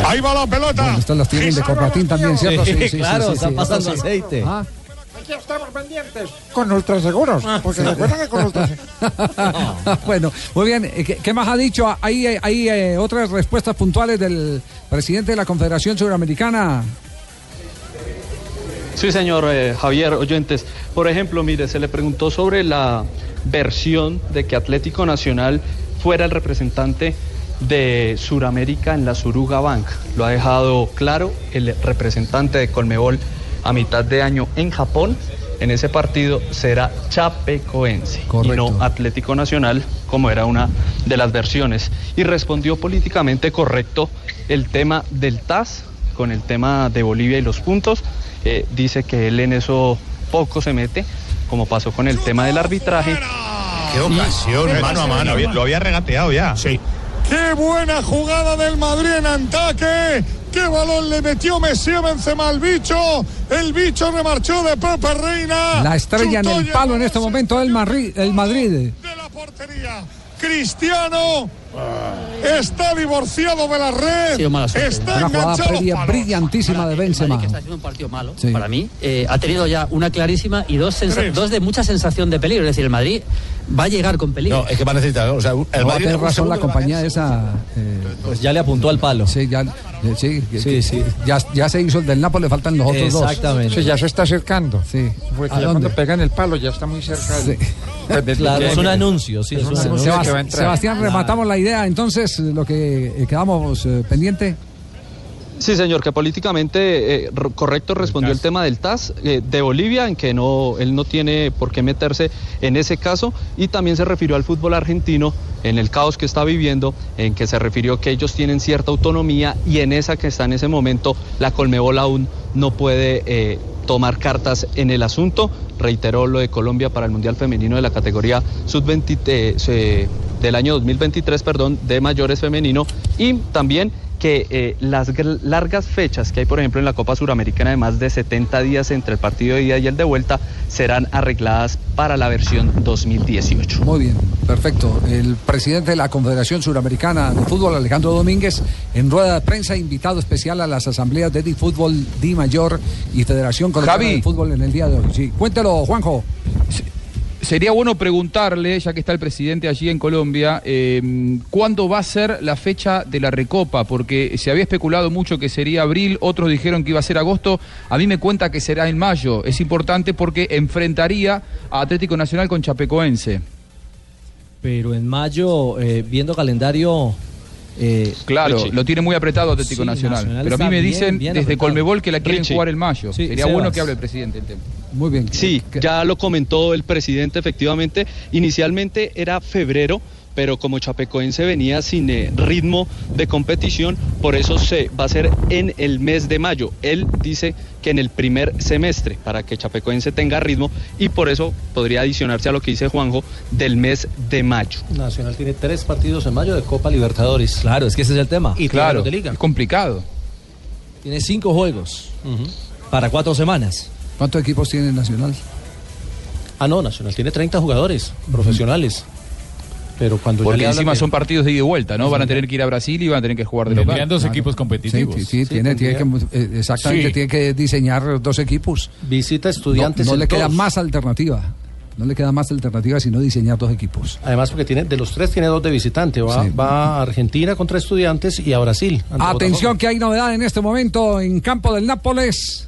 Ahí va la pelota. Bueno, estas las tienen de Corbatín también, ¿cierto? Sí, claro, están pasando aceite. Ah. Aquí estamos pendientes con Ultraseguros, porque recuerdan que con Ultraseguros. Bueno, muy bien. ¿Qué más ha dicho? Hay otras respuestas puntuales del presidente de la Confederación Suramericana. Sí, señor Javier, oyentes. Por ejemplo, mire, se le preguntó sobre la versión de que Atlético Nacional fuera el representante de Suramérica en la Suruga Bank. Lo ha dejado claro el representante de CONMEBOL a mitad de año en Japón. En ese partido será Chapecoense. Correcto. Y no Atlético Nacional, como era una de las versiones. Y respondió políticamente correcto el tema del TAS, con el tema de Bolivia y los puntos. Dice que él en eso poco se mete, como pasó con el tema del arbitraje. ¡Qué ocasión! Mano a mano, lo había regateado ya. Sí. ¡Qué buena jugada del Madrid en ataque! ¡Qué balón le metió Messi a Benzema al bicho! El bicho remarchó de Pepe Reina. La estrella en el palo en este momento del Madrid. De la portería. Cristiano está divorciado de la red. Sí, está una jugada previa brillantísima de Benzema. Que está haciendo un partido malo, sí, para mí. Ha tenido ya una clarísima y dos de mucha sensación de peligro. Es decir, el Madrid va a llegar con peligro. No, es que va a necesitar. O sea, el Madrid tiene razón la compañía esa. Pues ya le apuntó al palo. Sí, ya, sí. Ya se hizo el del Nápoles, le faltan los otros dos. Exactamente. Sí, ya se está acercando. Sí. Porque ya cuando pegan el palo ya está muy cerca. Sí. Claro, es un anuncio, sí. Es un anuncio que va a entrar. Sebastián, rematamos la idea, entonces, lo que quedamos pendiente. Sí, señor, que políticamente correcto respondió el tema del TAS de Bolivia, en que no, él no tiene por qué meterse en ese caso, y también se refirió al fútbol argentino, en el caos que está viviendo, en que se refirió que ellos tienen cierta autonomía y en esa que está en ese momento la CONMEBOL aún no puede tomar cartas en el asunto. Reiteró lo de Colombia para el Mundial Femenino de la categoría sub-20 del año 2023, perdón, de mayores femenino, y también que las largas fechas que hay, por ejemplo, en la Copa Suramericana de más de 70 días entre el partido de ida y el de vuelta serán arregladas para la versión 2018. Muy bien, perfecto. El presidente de la Confederación Suramericana de Fútbol, Alejandro Domínguez, en rueda de prensa, invitado especial a las asambleas de Difútbol, Di Mayor y Federación Colombiana de Fútbol en el día de hoy. Sí, cuéntelo, Juanjo. Sería bueno preguntarle, ya que está el presidente allí en Colombia, ¿cuándo va a ser la fecha de la Recopa? Porque se había especulado mucho que sería abril, otros dijeron que iba a ser agosto, a mí me cuenta que será en mayo. Es importante porque enfrentaría a Atlético Nacional con Chapecoense. Pero en mayo, viendo calendario... claro, Richie lo tiene muy apretado Atlético Nacional, pero a mí me dicen bien desde Conmebol que la quieren jugar en mayo. Sí, sería bueno que hable el presidente del tema. Muy bien. Sí, ya lo comentó el presidente, efectivamente. Inicialmente era febrero, pero como Chapecoense venía sin ritmo de competición, por eso se va a hacer en el mes de mayo. Él dice que en el primer semestre, para que Chapecoense tenga ritmo, y por eso podría adicionarse a lo que dice Juanjo del mes de mayo. Nacional tiene 3 partidos en mayo de Copa Libertadores. Claro, es que ese es el tema. Y claro, de Liga. Es complicado. Tiene 5 juegos para 4 semanas. ¿Cuántos equipos tiene Nacional? Ah, no, Nacional tiene 30 jugadores profesionales. Pero cuando porque encima son partidos de ida y vuelta, ¿no? Van a tener que ir a Brasil y van a tener que jugar de local. Tendrían 2 equipos competitivos. Sí, tiene que diseñar 2 equipos. Visita Estudiantes. No le queda más alternativa. No le queda más alternativa sino diseñar 2 equipos. Además, porque tiene de los 3 tiene 2 de visitante. Va a Argentina contra Estudiantes y a Brasil. Atención que hay novedad en este momento en campo del Nápoles.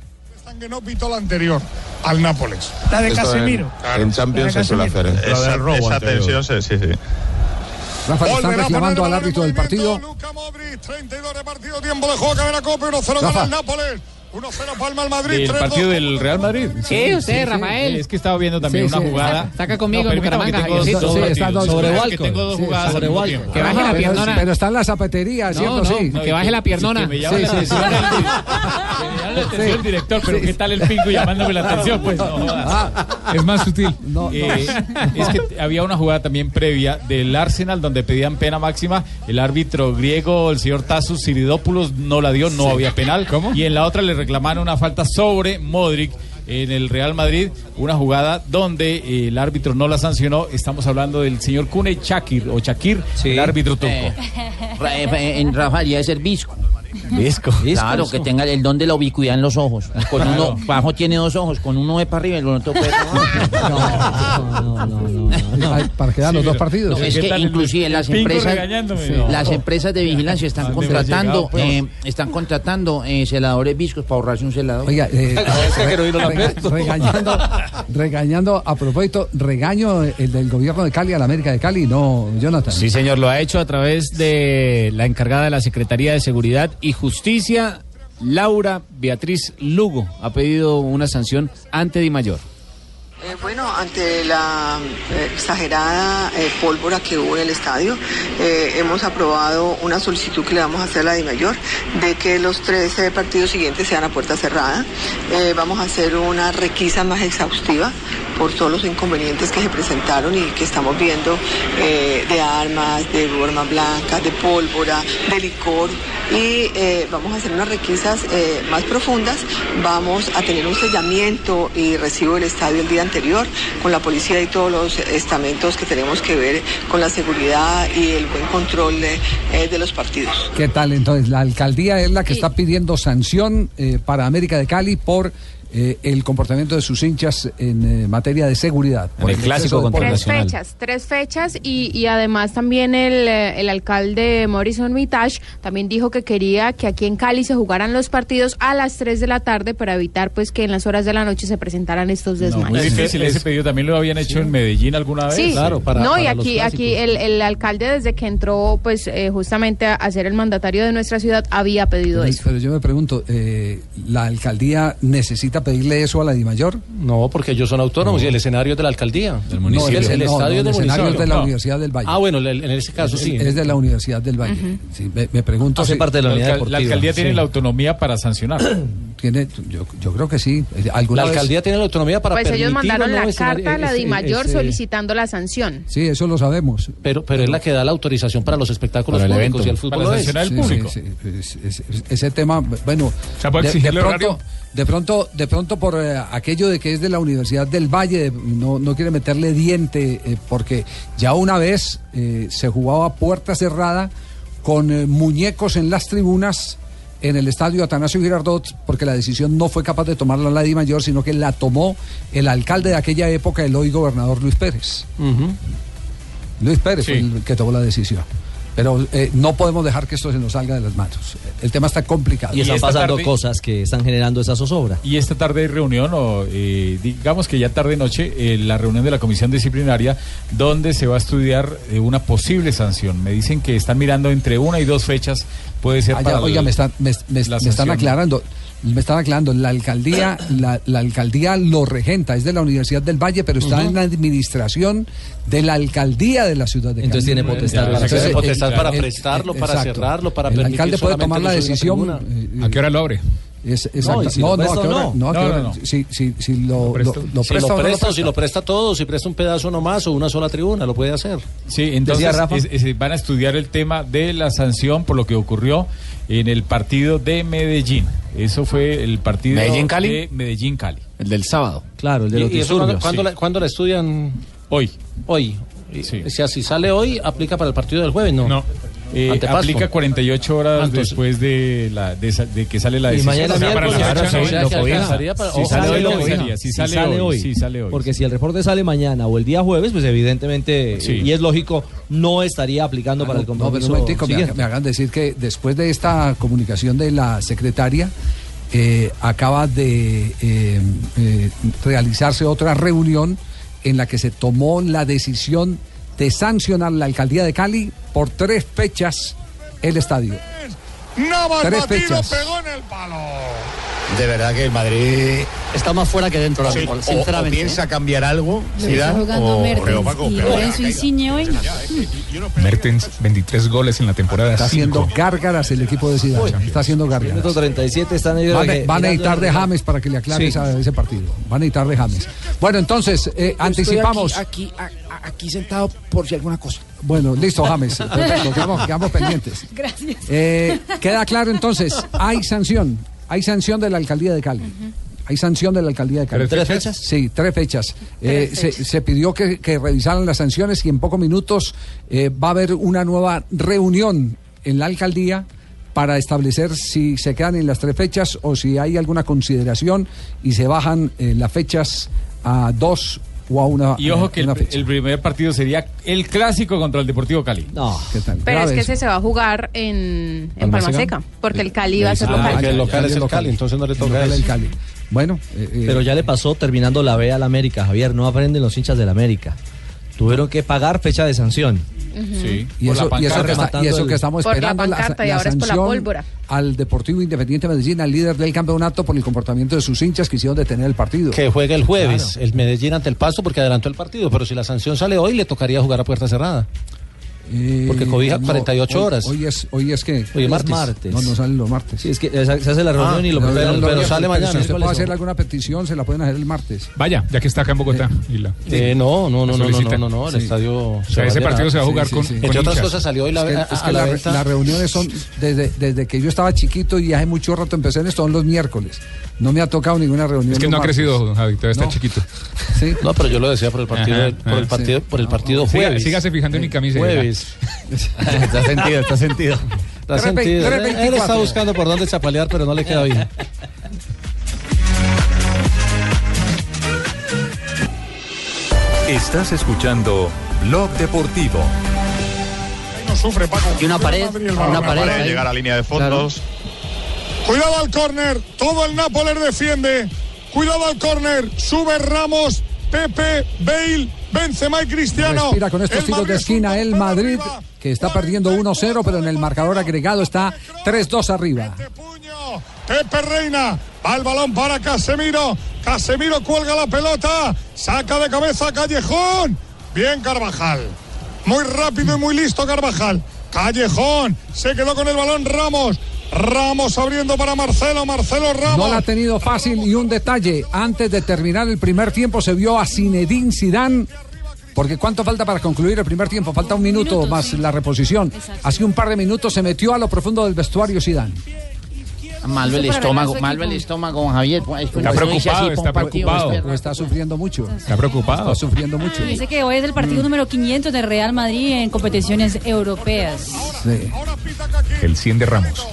Que no pitó la anterior al Nápoles. La de Casemiro. En Champions se suele hacer. Esa tensión, sí. Rafa está reclamando al árbitro del partido. Luka Modric, 32 de partido, tiempo de juego, cadena Copa, 1-0 gana el Nápoles. 1-0 palma al Madrid. El partido del Real Madrid. Sí, usted, Rafael. Es que estaba viendo también una jugada. Saca conmigo, Bucaramanga. Sobre Walcott. Tengo 2 jugadas sobre Walcott. Que baje la piernona. Pero está en la zapatería, ¿cierto? Sí. Que baje la piernona. Sí. La atención el director, pero ¿qué tal el pingo llamándome la atención? Pues no, es más sutil. Es que había una jugada también previa del Arsenal donde pedían pena máxima. El árbitro griego, el señor Tasus Siridopoulos, no la dio, no había penal. ¿Cómo? Y en la otra le reclamaron una falta sobre Modric en el Real Madrid, una jugada donde el árbitro no la sancionó. Estamos hablando del señor Kune Chakir o Chakir, sí, el árbitro turco. En Rafa ya es el visco. Claro, que tenga el don de la ubicuidad en los ojos. Con uno bajo tiene 2 ojos, con uno de para arriba y el otro puede. No. Para quedar los 2 partidos. No, es que inclusive las empresas de vigilancia están contratando, celadores viscos para ahorrarse un celador. Oiga, regañando a propósito, regaño el del gobierno de Cali a la América de Cali, no, Jonathan. Sí, señor, lo ha hecho a través de la encargada de la Secretaría de Seguridad y Justicia, Laura Beatriz Lugo. Ha pedido una sanción ante Di Mayor. Bueno, ante la exagerada pólvora que hubo en el estadio, hemos aprobado una solicitud que le vamos a hacer a la Di Mayor de que los 13 partidos siguientes sean a puerta cerrada. Vamos a hacer una requisa más exhaustiva por todos los inconvenientes que se presentaron y que estamos viendo, de armas, de armas blancas, de pólvora, de licor, y vamos a hacer unas requisas más profundas. Vamos a tener un sellamiento y recibo del estadio el día anterior con la policía y todos los estamentos que tenemos que ver con la seguridad y el buen control de los partidos. ¿Qué tal entonces? La alcaldía es la que está pidiendo sanción para América de Cali por el comportamiento de sus hinchas en materia de seguridad. El clásico contra el Nacional. Tres fechas y además también el alcalde Morrison Mitash también dijo que quería que aquí en Cali se jugaran los partidos a las 3 de la tarde para evitar pues que en las horas de la noche se presentaran estos desmanes. Muy difícil ese pedido, también lo habían hecho en Medellín alguna vez. Sí, claro, para y aquí el alcalde desde que entró pues justamente a ser el mandatario de nuestra ciudad había pedido eso. Pero yo me pregunto, ¿la alcaldía necesita pedirle eso a la Di Mayor? No, porque ellos son autónomos, no. Y el escenario es de la alcaldía, del municipio. No, el estadio del municipio. Es de la Universidad del Valle. Ah, bueno, en ese caso sí. Es de la Universidad del Valle. Uh-huh. Sí, me pregunto. Hace parte de la unidad deportiva. La alcaldía tiene la autonomía para sancionar. Yo creo que sí. La alcaldía tiene la autonomía para permitir. Pues ellos mandaron la carta a la Di Mayor solicitando la sanción. Sí, eso lo sabemos. Pero es la que da la autorización para los espectáculos públicos y el fútbol. Para sancionar al público. Ese tema, bueno. ¿Se puede exigir el horario? De pronto por aquello de que es de la Universidad del Valle, no quiere meterle diente, porque ya una vez se jugaba a puerta cerrada con muñecos en las tribunas en el estadio Atanasio Girardot, porque la decisión no fue capaz de tomarla la Di Mayor, sino que la tomó el alcalde de aquella época, el hoy gobernador Luis Pérez. Uh-huh. Luis Pérez sí. Fue el que tomó la decisión. Pero no podemos dejar que esto se nos salga de las manos. El tema está complicado. Y están pasando cosas que están generando esa zozobra. Y esta tarde hay reunión, o digamos que ya tarde-noche, la reunión de la comisión disciplinaria, donde se va a estudiar una posible sanción. Me dicen que están mirando entre 1 y 2 fechas, puede ser para... Oiga, me están aclarando, la alcaldía lo regenta, es de la Universidad del Valle, pero está en la administración de la alcaldía de la ciudad de Cali. Entonces tiene potestad para prestarlo, para cerrarlo, para permitir. El alcalde puede tomar la decisión. ¿A qué hora lo abre? No. Si lo presta todo, si presta un pedazo nomás o una sola tribuna, lo puede hacer. Sí, entonces van a estudiar el tema de la sanción por lo que ocurrió en el partido de Medellín. Eso fue el partido de Medellín-Cali. El del sábado. Claro, el de los disturbios. ¿Cuándo la estudian? Hoy. Sí. O sea, si sale hoy, aplica para el partido del jueves, ¿no? No. Aplica 48 horas después de que sale la decisión. Y mañana si sale hoy. Porque si el reporte sale mañana o el día jueves, pues evidentemente, y es lógico, no estaría aplicando para el compromiso. No, pero me hagan decir que después de esta comunicación de la secretaria, acaba de realizarse otra reunión en la que se tomó la decisión de sancionar la alcaldía de Cali por 3 fechas el estadio. Navas 3 fechas. Pegó en el palo. De verdad que el Madrid está más fuera que dentro. Sí, sinceramente. O piensa cambiar algo, Zidane, o Insigne hoy. Mertens, 23 goles en la temporada. Está haciendo gárgaras el equipo de Zidane. Está haciendo gárgaras. 37 están ahí. Van a necesitar de James para que le aclare ese partido. Van a necesitar de James. Bueno, entonces, anticipamos. Aquí sentado por si alguna cosa. Bueno, listo, James. Quedamos pendientes. Gracias. Queda claro entonces, hay sanción. Hay sanción de la alcaldía de Cali. Uh-huh. Hay sanción de la alcaldía de Cali. ¿3 fechas? Sí, 3 fechas. Se pidió que revisaran las sanciones y en pocos minutos va a haber una nueva reunión en la alcaldía para establecer si se quedan en las 3 fechas o si hay alguna consideración y se bajan las fechas a 2 o a 1. Y ojo que el primer partido sería el clásico contra el Deportivo Cali. No, ¿qué tal? Pero es que ese se va a jugar en Palma Seca, porque el Cali va a ser local. Porque el local es el Cali, entonces no le toca el Cali. Bueno, pero ya le pasó terminando la B al América, Javier. No aprenden los hinchas del América. Tuvieron que pagar fecha de sanción. Sí, y eso que estamos esperando, la sanción al Deportivo Independiente de Medellín, al líder del campeonato, por el comportamiento de sus hinchas que hicieron detener el partido. Que juega el jueves, claro, el Medellín ante el Pasto, porque adelantó el partido, pero si la sanción sale hoy, le tocaría jugar a puerta cerrada. Porque cobija 48 horas. Hoy es martes. No sale los martes. Sí, es que se hace la reunión y lo preparan, pero sale mañana. Si usted puede hacer alguna petición, se la pueden hacer el martes. Vaya, ya que está acá en Bogotá. No. El estadio. O sea, ese partido se va a jugar con. Entre otras cosas, salió hoy la venta. Las reuniones son. Desde que yo estaba chiquito y hace mucho rato empecé en esto, son los miércoles. No me ha tocado ninguna reunión. Es que no ha crecido, don Javi, todavía está chiquito. No, pero yo lo decía por el partido jueves. Sígase fijando en mi camisa. Está sentido. Él está buscando por dónde chapalear, pero no le queda bien. Estás escuchando Blog Deportivo. No sufre Paco. Y una pared llegar a línea de fondos. Claro. Cuidado al córner, todo el Nápoles defiende. Cuidado al córner, sube Ramos, Pepe, Bale, Benzema y Cristiano. Respira con estos tiros de esquina el Madrid, que está perdiendo 1-0, pero en el marcador agregado está 3-2 arriba. Pepe Reina, va el balón para Casemiro. Casemiro cuelga la pelota, saca de cabeza Callejón. Bien Carvajal, muy rápido y muy listo Carvajal. Callejón, se quedó con el balón Ramos. Ramos abriendo para Marcelo Ramos. No la ha tenido fácil. Y un detalle, antes de terminar el primer tiempo se vio a Zinedine Zidane, porque ¿cuánto falta para concluir el primer tiempo? Falta un minuto más, sí, la reposición. Exacto. Hace un par de minutos se metió a lo profundo del vestuario Zidane. Malve el estómago, Javier. Está preocupado. Está sufriendo mucho. Dice que hoy es el partido número 500 de Real Madrid en competiciones europeas. Sí. El 100 de Ramos.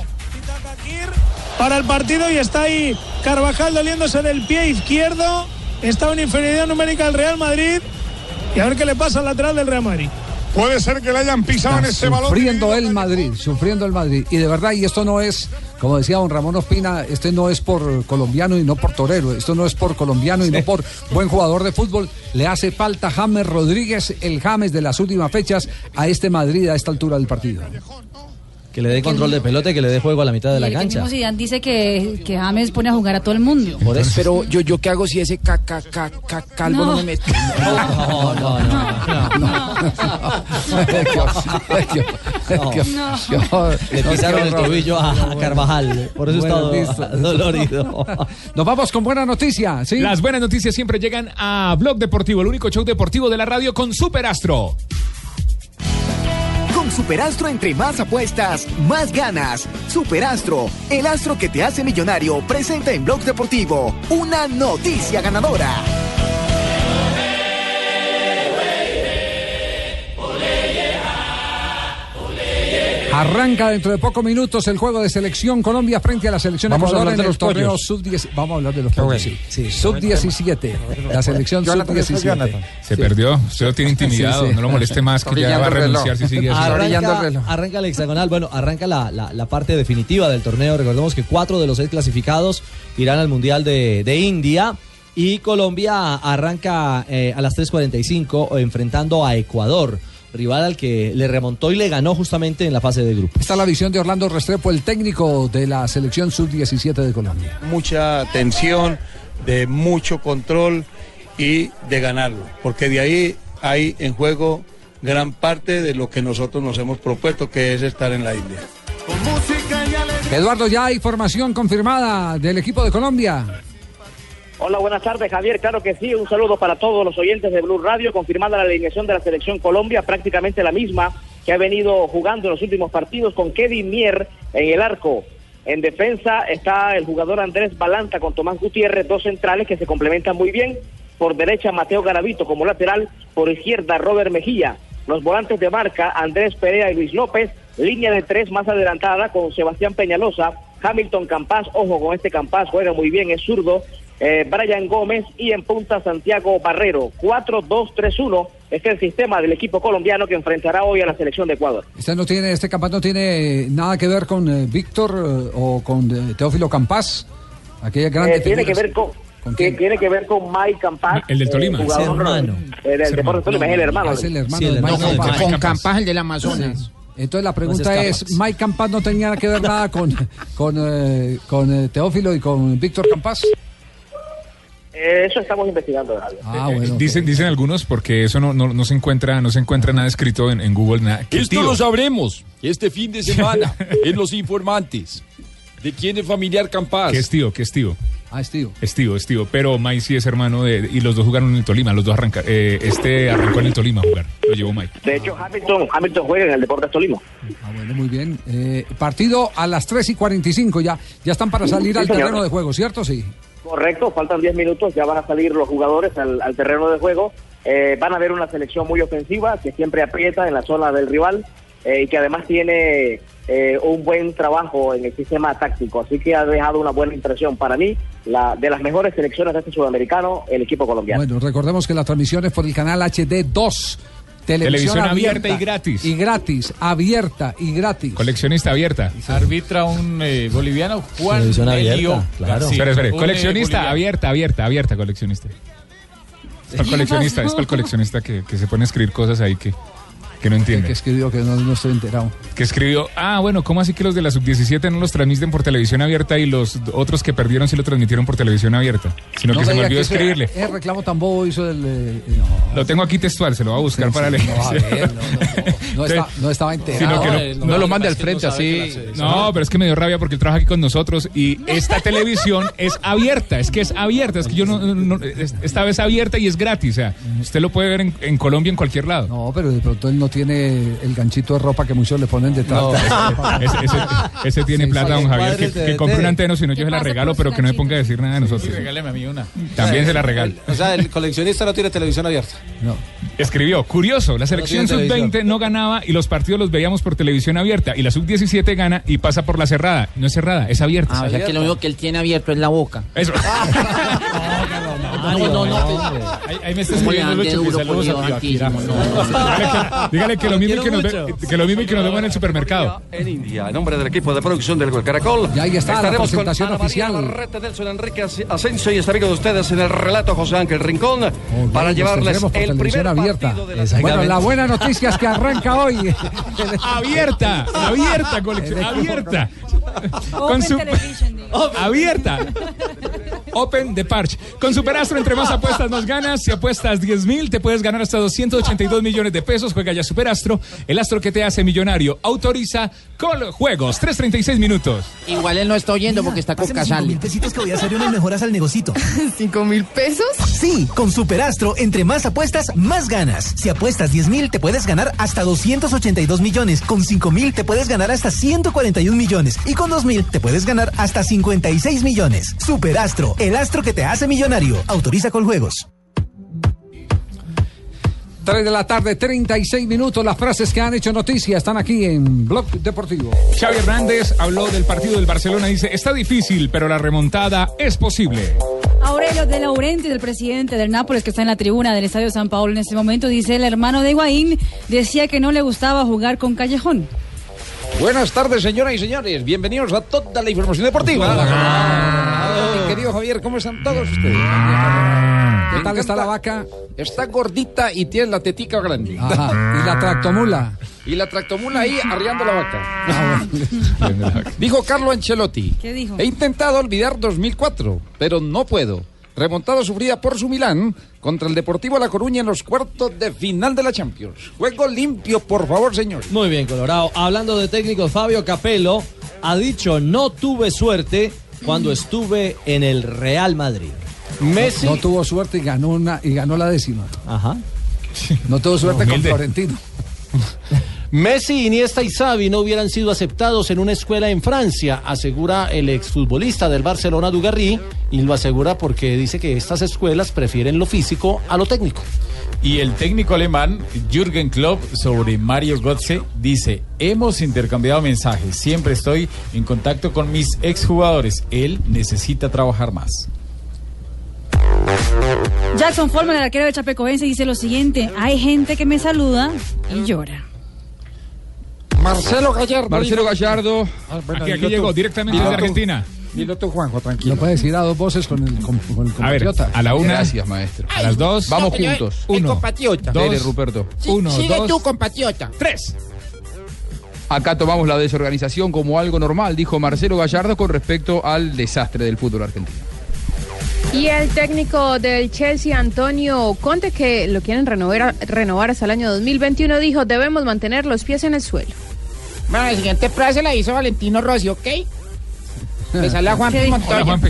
Para el partido y está ahí Carvajal doliéndose del pie izquierdo. Está una inferioridad numérica al Real Madrid. Y a ver qué le pasa al lateral del Real Madrid. Puede ser que le hayan pisado en ese balón. Sufriendo el Madrid. Y de verdad, y esto no es, como decía don Ramón Ospina, este no es por colombiano y no por torero. Esto no es por colombiano y no por buen jugador de fútbol. Le hace falta James Rodríguez, el James de las últimas fechas, a este Madrid a esta altura del partido. Que le dé control de pelota y que le dé juego a la mitad de la cancha. El mismo Zidane dice que James pone a jugar a todo el mundo. Por eso. Pero yo qué hago si ese calvo no me mete. No. Le pisaron el tobillo a Carvajal. Por eso está dolorido. Nos vamos con buena noticia, ¿sí? Las buenas noticias siempre llegan a Blog Deportivo, el único show deportivo de la radio con Superastro. Superastro, entre más apuestas, más ganas. Superastro, el astro que te hace millonario, presenta en Blog Deportivo una noticia ganadora. Arranca dentro de pocos minutos el juego de selección Colombia frente a la selección Ecuador en el torneo sub-17. Vamos a hablar de los pollos. Sí. Sub-17. La selección sub-17. Se perdió. Usted lo tiene intimidado. Sí. No lo moleste más, que ya va a renunciar si sigue así. Arranca el hexagonal. Bueno, arranca la parte definitiva del torneo. Recordemos que 4 de los 6 clasificados irán al Mundial de India. Y Colombia arranca a las 3:45 enfrentando a Ecuador, rival al que le remontó y le ganó justamente en la fase de grupo. Esta es la visión de Orlando Restrepo, el técnico de la selección sub-17 de Colombia. Mucha tensión, de mucho control y de ganarlo, porque de ahí hay en juego gran parte de lo que nosotros nos hemos propuesto, que es estar en la India. Eduardo, ya hay formación confirmada del equipo de Colombia. Hola, buenas tardes, Javier. Claro que sí, un saludo para todos los oyentes de Blue Radio. Confirmada la alineación de la selección Colombia, prácticamente la misma que ha venido jugando en los últimos partidos, con Kevin Mier en el arco. En defensa está el jugador Andrés Balanta con Tomás Gutiérrez, dos centrales que se complementan muy bien. Por derecha, Mateo Garavito como lateral, por izquierda, Robert Mejía. Los volantes de marca, Andrés Perea y Luis López. Línea de tres más adelantada con Sebastián Peñalosa, Hamilton Campás. Ojo con este Campás, juega muy bien, es zurdo. Brian Gómez y en punta Santiago Barrero. 4-2-3-1 es el sistema del equipo colombiano que enfrentará hoy a la selección de Ecuador. Este Campás no tiene nada que ver con Víctor o con Teófilo Campás, aquella grande. Tiene que ver con que tiene que ver con Mike Campaz, el del Tolima, el Deportivo Tolima, es el hermano. Es el hermano, sí, el hermano de Mike, con Campaz, el del Amazonas. Entonces la pregunta es, ¿Mike Campaz no tenía que ver nada con Teófilo y con Víctor Campaz? Eso estamos investigando, Javier. Bueno, dicen algunos, porque eso no se encuentra nada escrito en Google. Esto lo sabremos este fin de semana en Los Informantes. ¿De quién es familiar Campaz? ¿Qué es tío? Es tío, pero Mike sí es hermano de... Y los dos jugaron en el Tolima, los dos arrancaron. Arrancó en el Tolima a jugar, lo llevó Mike. De hecho, Hamilton juega en el Deportes Tolima. Bueno, muy bien. Partido a las 3:45, ya están para salir al terreno de juego, ¿cierto? Sí. Correcto, faltan 10 minutos, ya van a salir los jugadores al terreno de juego. Van a ver una selección muy ofensiva, que siempre aprieta en la zona del rival, y que además tiene un buen trabajo en el sistema táctico. Así que ha dejado una buena impresión para mí, de las mejores selecciones de este sudamericano, el equipo colombiano. Bueno, recordemos que las transmisiones por el canal HD2. Televisión abierta y gratis. Abierta y gratis. Coleccionista abierta. Arbitra un boliviano, Juan Televisión abierta, claro. Sí, espera. Coleccionista abierta, coleccionista. Es para el coleccionista, que se pone a escribir cosas ahí que no entiende. Que escribió, que no estoy enterado. Que escribió, bueno, ¿cómo así que los de la sub-17 no los transmiten por televisión abierta y los otros que perdieron sí lo transmitieron por televisión abierta? Sino que se me olvidó escribirle. El reclamo tan bobo hizo el... No. Lo tengo aquí textual, se lo va a buscar para leer. No estaba enterado. No lo mande al frente así. No, pero es que me dio rabia porque él trabaja aquí con nosotros y esta televisión es abierta, es que yo no esta vez abierta y es gratis, o sea, usted lo puede ver en Colombia en cualquier lado. No, pero de pronto él no tiene el ganchito de ropa que muchos le ponen detrás. No, ese tiene plata, don Javier, que compre un anteno, si no yo se la regalo, pero que no me ponga a decir nada de nosotros. Sí, regáleme a mí una. También se la regalo. El coleccionista no tiene televisión abierta. No. Escribió, curioso, la selección sub-20 no ganaba y los partidos los veíamos por televisión abierta y la sub-17 gana y pasa por la cerrada. No es cerrada, es abierta. O sea que lo único que él tiene abierto es la boca. Eso. No. Ahí me estás escribiendo Dígale que lo mismo que nos vemos en el supermercado. En India, en nombre del equipo de producción del Gol Caracol. Y ahí está la presentación oficial. Barreta, Nelson Enrique Asensio y está amigo de ustedes en el relato José Ángel Rincón para llevarles el primer abierta. Bueno, la buena noticia es que arranca hoy. Abierta, colección. Abierta. Con su abierta. Open de Parch. Con Superastro, entre más apuestas, más ganas. Si apuestas 10.000, te puedes ganar hasta 282 millones de pesos. Juega ya Superastro, el astro que te hace millonario. Autoriza con juegos. 3:36 minutos. Igual él no está oyendo porque está con Casal. 5.000 pesitos que voy a hacer unas mejoras al negocito. ¿5.000 pesos? Sí, con Superastro, entre más apuestas, más ganas. Si apuestas 10.000, te puedes ganar hasta 282 millones. Con 5.000, te puedes ganar hasta 141 millones. Y con 2.000, te puedes ganar hasta 56 millones. Superastro, el astro que te hace millonario. Autoriza con juegos. 3:36 PM. Las frases que han hecho noticia están aquí en Blog Deportivo. Javier Hernández habló del partido del Barcelona y dice: está difícil, pero la remontada es posible. Aurelio De Laurentiis, el presidente del Nápoles, que está en la tribuna del Estadio San Paolo en este momento, dice: el hermano de Higuaín decía que no le gustaba jugar con Callejón. Buenas tardes, señoras y señores. Bienvenidos a toda la información deportiva. Querido Javier, ¿cómo están todos ustedes? ¿Qué tal está la vaca? Está gordita y tiene la tetica grande. Ajá. Y la tractomula. Ahí arreando la vaca. Dijo Carlo Ancelotti. ¿Qué dijo? He intentado olvidar 2004, pero no puedo. Remontada sufrida por su Milán contra el Deportivo La Coruña en los cuartos de final de la Champions. Juego limpio, por favor, señor. Muy bien, Colorado. Hablando de técnicos, Fabio Capello ha dicho: no tuve suerte cuando estuve en el Real Madrid. Messi no tuvo suerte y ganó la décima. Ajá. No tuvo suerte con Florentino. Messi, Iniesta y Xavi no hubieran sido aceptados en una escuela en Francia, asegura el exfutbolista del Barcelona, Dugarry, y lo asegura porque dice que estas escuelas prefieren lo físico a lo técnico. Y el técnico alemán Jürgen Klopp sobre Mario Götze dice: hemos intercambiado mensajes, siempre estoy en contacto con mis exjugadores, él necesita trabajar más. Jackson Follman, el arquero de Chapecoense, dice lo siguiente: hay gente que me saluda y llora. Marcelo Gallardo. Aquí llegó directamente de Argentina. Dilo tú, Juanjo, tranquilo. No puedes ir a dos voces con el compatriota. A ver, a la una. Gracias, maestro. Ay, a las dos. Vamos juntos. Uno, compatriota. Dos. Dele, Ruperto. Uno, sigue dos, tú, compatriota. Tres. Acá tomamos la desorganización como algo normal, dijo Marcelo Gallardo con respecto al desastre del fútbol argentino. Y el técnico del Chelsea, Antonio Conte, que lo quieren renovar hasta el año 2021, dijo, debemos mantener los pies en el suelo. Bueno, la siguiente frase la hizo Valentino Rossi, ¿ok? Le sale a Juanpi Montoya. Hola, Juanpi.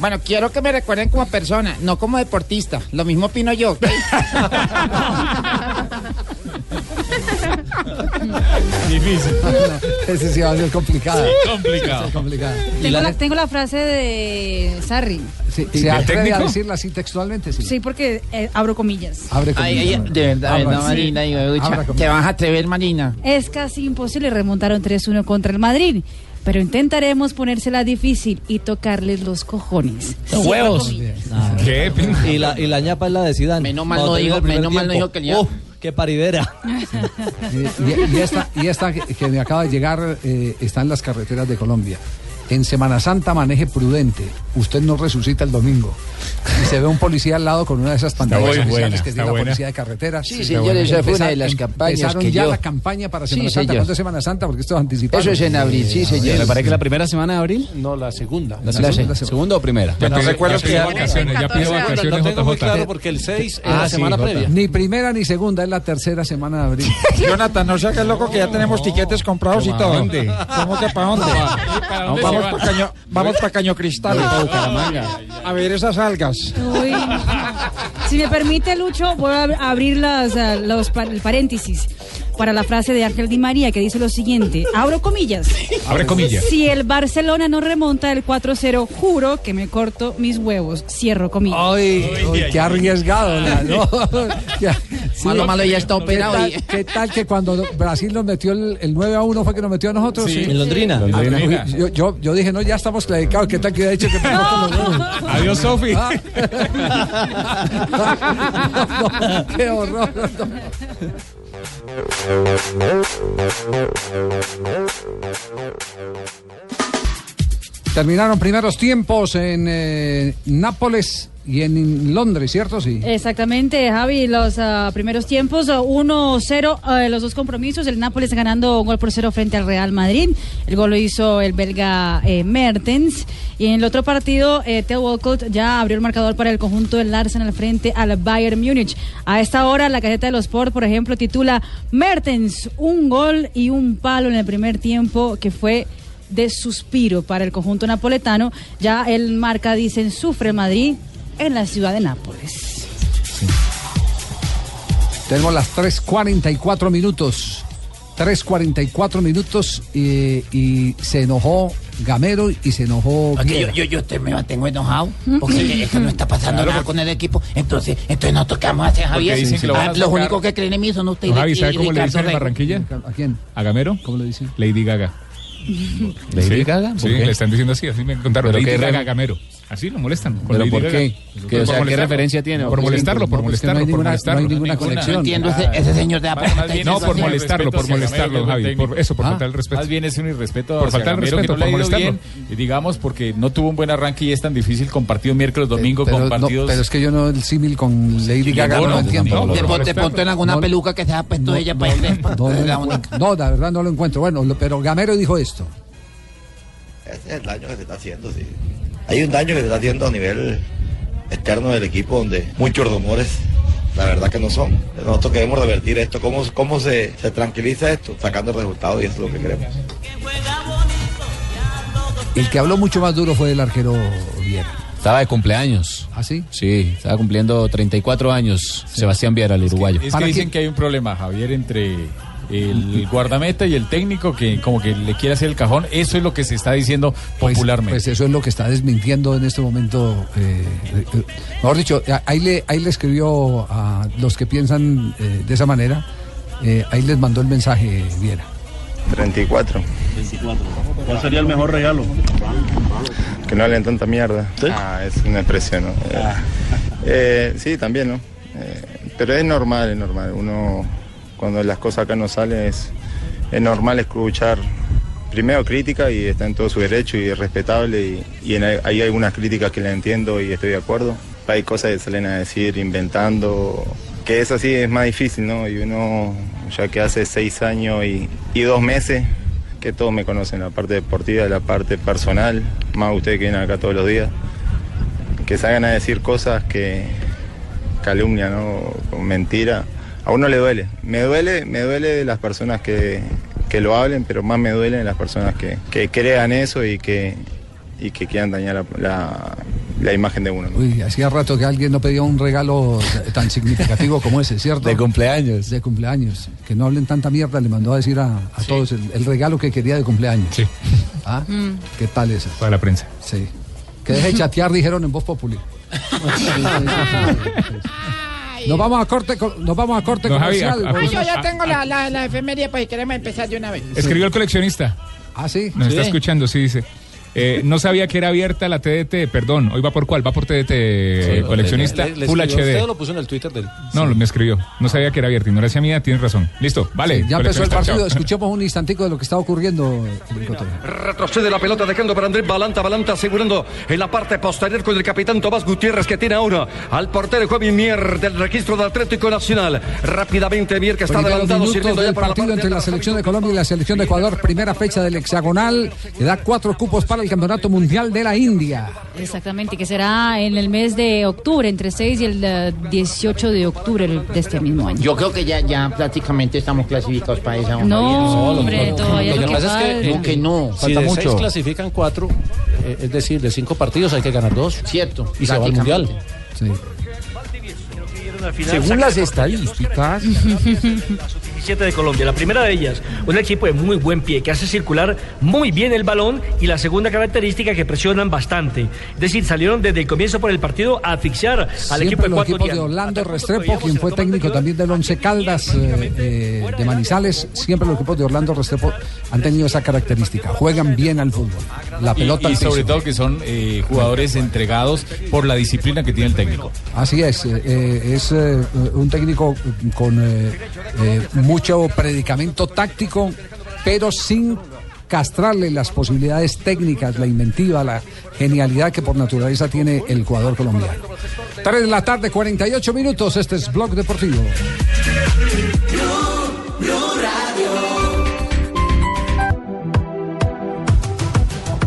Bueno, quiero que me recuerden como persona, no como deportista. Lo mismo opino yo, ¿ok? Difícil. Ese sí va a ser complicado. Sí, complicado. Tengo la frase de Sarri. Sí, ¿se atreve a decirla así textualmente? Sí, sí, porque abro comillas. Abre comillas. Ay, de verdad, abra, no, sí. Marina, digo, te vas a atrever, Marina. Es casi imposible remontar un 3-1 contra el Madrid, pero intentaremos ponérsela difícil y tocarles los cojones. Los huevos. No, ¿qué? Y la ñapa es la de Zidane. Menos mal no dijo que el ñapa. ¡Qué paridera! Y esta que me acaba de llegar, está en las carreteras de Colombia. En Semana Santa maneje prudente. Usted no resucita el domingo. Y se ve un policía al lado con una de esas pantallas oficiales que tiene la policía de carreteras. Sí, señores, esa fue una de las campañas. Empezaron ya la campaña para Semana Santa. ¿Cuándo es Semana Santa? Porque esto es anticipado. Eso es en abril, sí, señor. ¿Me parece que la primera semana de abril? No, la segunda. ¿La segunda o primera? Yo no recuerdo que ya pidió vacaciones. No tengo muy claro porque el 6 es la semana previa. Ni primera ni segunda, es la tercera semana de abril. Jonathan, no seas loco que ya tenemos tiquetes comprados y todo. ¿Cómo que para dónde? Vamos para Caño Cristal, para Bucaramanga. A ver esas algas. Uy. Si me permite, Lucho, voy a abrir el paréntesis para la frase de Ángel Di María, que dice lo siguiente, abro comillas. Abre comillas. Si el Barcelona no remonta el 4-0, juro que me corto mis huevos. Cierro comillas. Ay, qué arriesgado. Malo, ya está operado. ¿Qué tal que cuando Brasil nos metió el 9-1 fue que nos metió a nosotros? Sí. En Londrina. Yo dije, no, ya estamos clasificados. ¿Qué tal que hubiera dicho que me corto los huevos? Adiós, Sofi. No, qué horror. No. Terminaron primeros tiempos en Nápoles y en Londres, ¿cierto? Sí. Exactamente, Javi, los primeros tiempos, 1-0, los dos compromisos, el Nápoles ganando 1-0 frente al Real Madrid, el gol lo hizo el belga Mertens, y en el otro partido, Walcott ya abrió el marcador para el conjunto del Arsenal frente al Bayern Múnich. A esta hora, la Gaceta de los Sport, por ejemplo, titula Mertens, un gol y un palo en el primer tiempo, que fue de suspiro para el conjunto napoletano. Ya el Marca dicen, sufre Madrid en la ciudad de Nápoles. Sí. Tenemos las 3:44 minutos. 3:44 minutos y se enojó Gamero y se enojó. Yo te me mantengo enojado porque es que no está pasando nada con el equipo. Entonces nos tocamos hacia Javier. Los únicos que creen en mí son ustedes. No, Javi, ¿sabe cómo le dicen en Barranquilla? ¿A quién? ¿A Gamero? ¿Cómo le dicen? Lady Gaga. ¿Lady Gaga? Sí, le están diciendo así. Así me contaron. Lady Gaga Gamero. Así lo molestan. ¿Pero por qué? O sea, ¿qué referencia tiene? Por molestarlo. No hay ninguna conexión. No entiendo ese señor de aparente. No, por molestarlo, Javi. Por eso, por faltar el respeto. Más bien es un irrespeto. Por faltar el respeto, por molestarlo. Digamos, porque no tuvo un buen arranque y es tan difícil con partido miércoles, domingo, con partidos. Pero es que yo no, el símil con Lady Gaga no entiendo. Te ponte en alguna peluca que se ha puesto ella para irle. No, la verdad no lo encuentro. Bueno, pero Gamero dijo esto. Este es el daño que se está haciendo, sí. Hay un daño que se está haciendo a nivel externo del equipo, donde muchos rumores, la verdad que no son. Nosotros queremos revertir esto. ¿Cómo se tranquiliza esto? Sacando el resultado, y eso es lo que queremos. El que habló mucho más duro fue el arquero Viera. Estaba de cumpleaños. ¿Ah, sí? Sí, estaba cumpliendo 34 años, sí. Sebastián Viera, el uruguayo. Es que dicen que hay un problema, Javier, entre el guardameta y el técnico, que como que le quiere hacer el cajón. Eso es lo que se está diciendo popularmente. Pues eso es lo que está desmintiendo en este momento. Mejor dicho, ahí le escribió a los que piensan de esa manera, ahí les mandó el mensaje Viera. 34. ¿Cuál sería el mejor regalo? Que no hablen tanta mierda. ¿Sí? Es una expresión, ¿no? Sí, también, ¿no? Pero es normal. Uno, cuando las cosas acá no salen, es normal escuchar primero crítica y está en todo su derecho y es respetable hay algunas críticas que la entiendo y estoy de acuerdo. Hay cosas que salen a decir inventando, que eso sí es más difícil, ¿no? Y uno, ya que hace 6 años y 2 meses, que todos me conocen, la parte deportiva, la parte personal, más ustedes que vienen acá todos los días, que salgan a decir cosas que calumnia, ¿no? Mentira. A uno le duele. Me duele de las personas que lo hablen, pero más me duelen las personas que crean eso y que quieran dañar la imagen de uno, ¿no? Uy, hacía rato que alguien no pedía un regalo tan significativo como ese, ¿cierto? De cumpleaños. Que no hablen tanta mierda, le mandó a decir a sí. Todos el regalo que quería de cumpleaños. Sí. ¿Ah? ¿Qué tal esa? Para la prensa. Sí. Que deje chatear, dijeron en Voz Populi. Nos vamos a corte comercial. Javi, yo ya tengo la efeméride, pues queremos empezar de una vez. Escribió el coleccionista. Ah, sí. Nos está escuchando, sí, dice. No sabía que era abierta la TDT, perdón, hoy va por cuál, va por TDT, sí, coleccionista, le Full HD. Usted lo puso en el Twitter del... No, sí. Me escribió, no sabía que era abierta, ignorancia mía, tienes razón. Listo, vale. Sí, ya empezó el partido, chao. Escuchemos un instantico de lo que está ocurriendo. Retrocede la pelota dejando para Andrés Balanta asegurando en la parte posterior con el capitán Tomás Gutiérrez que tiene ahora al portero Javi Mier del registro del Atlético Nacional. Rápidamente Mier que está adelantado sirviendo ya para el partido entre la selección de Colombia y la selección de Ecuador, primera fecha del hexagonal, que da 4 cupos para el Campeonato Mundial de la India. Exactamente, que será en el mes de octubre, entre 6 y el 18 de octubre de este mismo año. Yo creo que ya prácticamente estamos clasificados para esa. No, hombre, todavía lo que pasa es que no, si falta de mucho. 6 clasifican 4, es decir, de 5 partidos hay que ganar 2. Cierto. Y se va al Mundial. Sí. Según las estadísticas las 17 de Colombia, la primera de ellas, un equipo de muy buen pie que hace circular muy bien el balón, y la segunda característica que presionan bastante, es decir, salieron desde el comienzo por el partido a asfixiar al equipo ecuatoriano. De Orlando Restrepo, quien fue técnico también del Once Caldas de Manizales, siempre los equipos de Orlando Restrepo han tenido esa característica, juegan bien al fútbol, la pelota y sobre todo que son jugadores entregados por la disciplina que tiene el técnico. Así es un técnico con mucho predicamento táctico, pero sin castrarle las posibilidades técnicas, la inventiva, la genialidad que por naturaleza tiene el jugador colombiano. 3 de la tarde, 48 minutos, este es Blog Deportivo.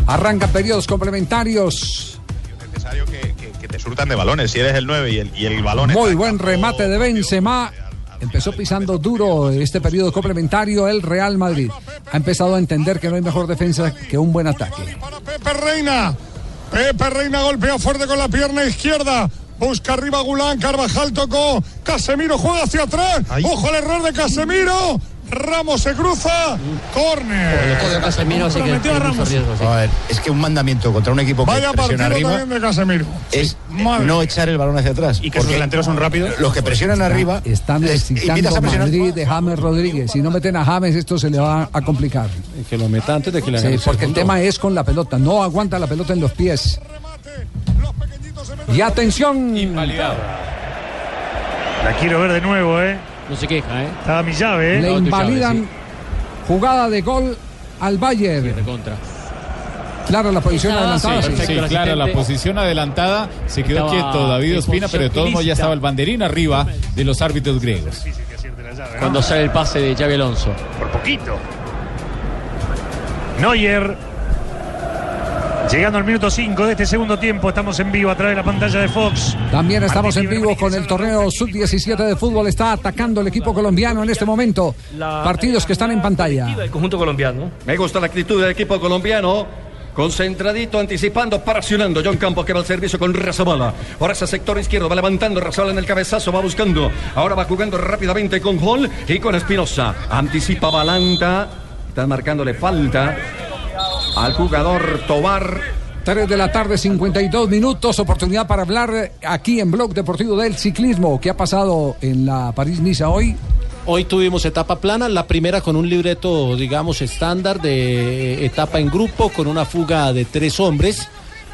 Arrancan periodos complementarios. Te surtan de balones, si eres el 9 y el balón. Muy buen remate de Benzema. Empezó pisando duro este periodo complementario el Real Madrid. Ha empezado a entender que no hay mejor defensa que un buen ataque. Pepe Reina golpeó fuerte con la pierna izquierda. Busca arriba Gulán, Carvajal tocó. Casemiro juega hacia atrás. ¡Ojo al error de Casemiro! Ramos se cruza, córner. Es que un mandamiento contra un equipo que vaya presiona arriba de Casemiro es no echar el balón hacia atrás. Y que los delanteros son rápidos. Los que presionan arriba están necesitando Madrid de James Rodríguez. Si no meten a James, esto se le va a complicar. Que lo meta antes de que le hagan. Sí, porque el tema es con la pelota. No aguanta la pelota en los pies. Y atención. Invalidado. La quiero ver de nuevo, No se queja, Estaba mi llave, Le invalidan llave, sí. Jugada de gol al Bayern. Sí, de contra. Clara la posición adelantada. Sí, perfecto, sí clara la posición adelantada. Se quedó quieto David Ospina, pero de todos modos ya estaba el banderín arriba de los árbitros griegos. Cuando sale el pase de Xabi Alonso. Por poquito. Neuer. Llegando al minuto 5 de este segundo tiempo, estamos en vivo a través de la pantalla de Fox. También estamos en vivo con el torneo Sub-17 de fútbol, está atacando el equipo colombiano en este momento. Partidos que están en pantalla. El conjunto colombiano. Me gusta la actitud del equipo colombiano. Concentradito, anticipando, presionando. John Campos que va al servicio con Razabala. Ahora ese sector izquierdo va levantando Razabala en el cabezazo, va buscando. Ahora va jugando rápidamente con Hall y con Espinosa. Anticipa Balanta. Están marcándole falta al jugador Tobar. 3 de la tarde, 52 minutos. Oportunidad para hablar aquí en Blog Deportivo del ciclismo. ¿Qué ha pasado en la París-Niza hoy? Hoy tuvimos etapa plana, la primera con un libreto, digamos, estándar de etapa en grupo, con una fuga de 3 hombres.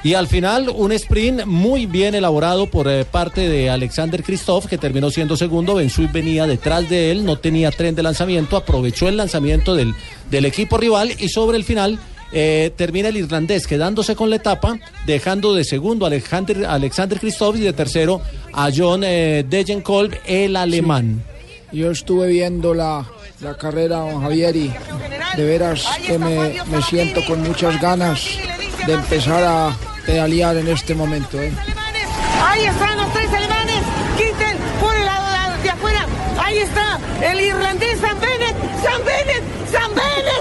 Y al final, un sprint muy bien elaborado por parte de Alexander Kristoff, que terminó siendo segundo. Bensouit venía detrás de él, no tenía tren de lanzamiento, aprovechó el lanzamiento del equipo rival y sobre el final termina el irlandés quedándose con la etapa, dejando de segundo a Alexander Kristoff y de tercero a John Degenkolb, el alemán. Sí. Yo estuve viendo la carrera, don Javier, y de veras que me siento con muchas ganas de empezar a pedalear en este momento. Ahí están los tres alemanes, Kittel por el lado de afuera, ahí está el irlandés Sam Bennett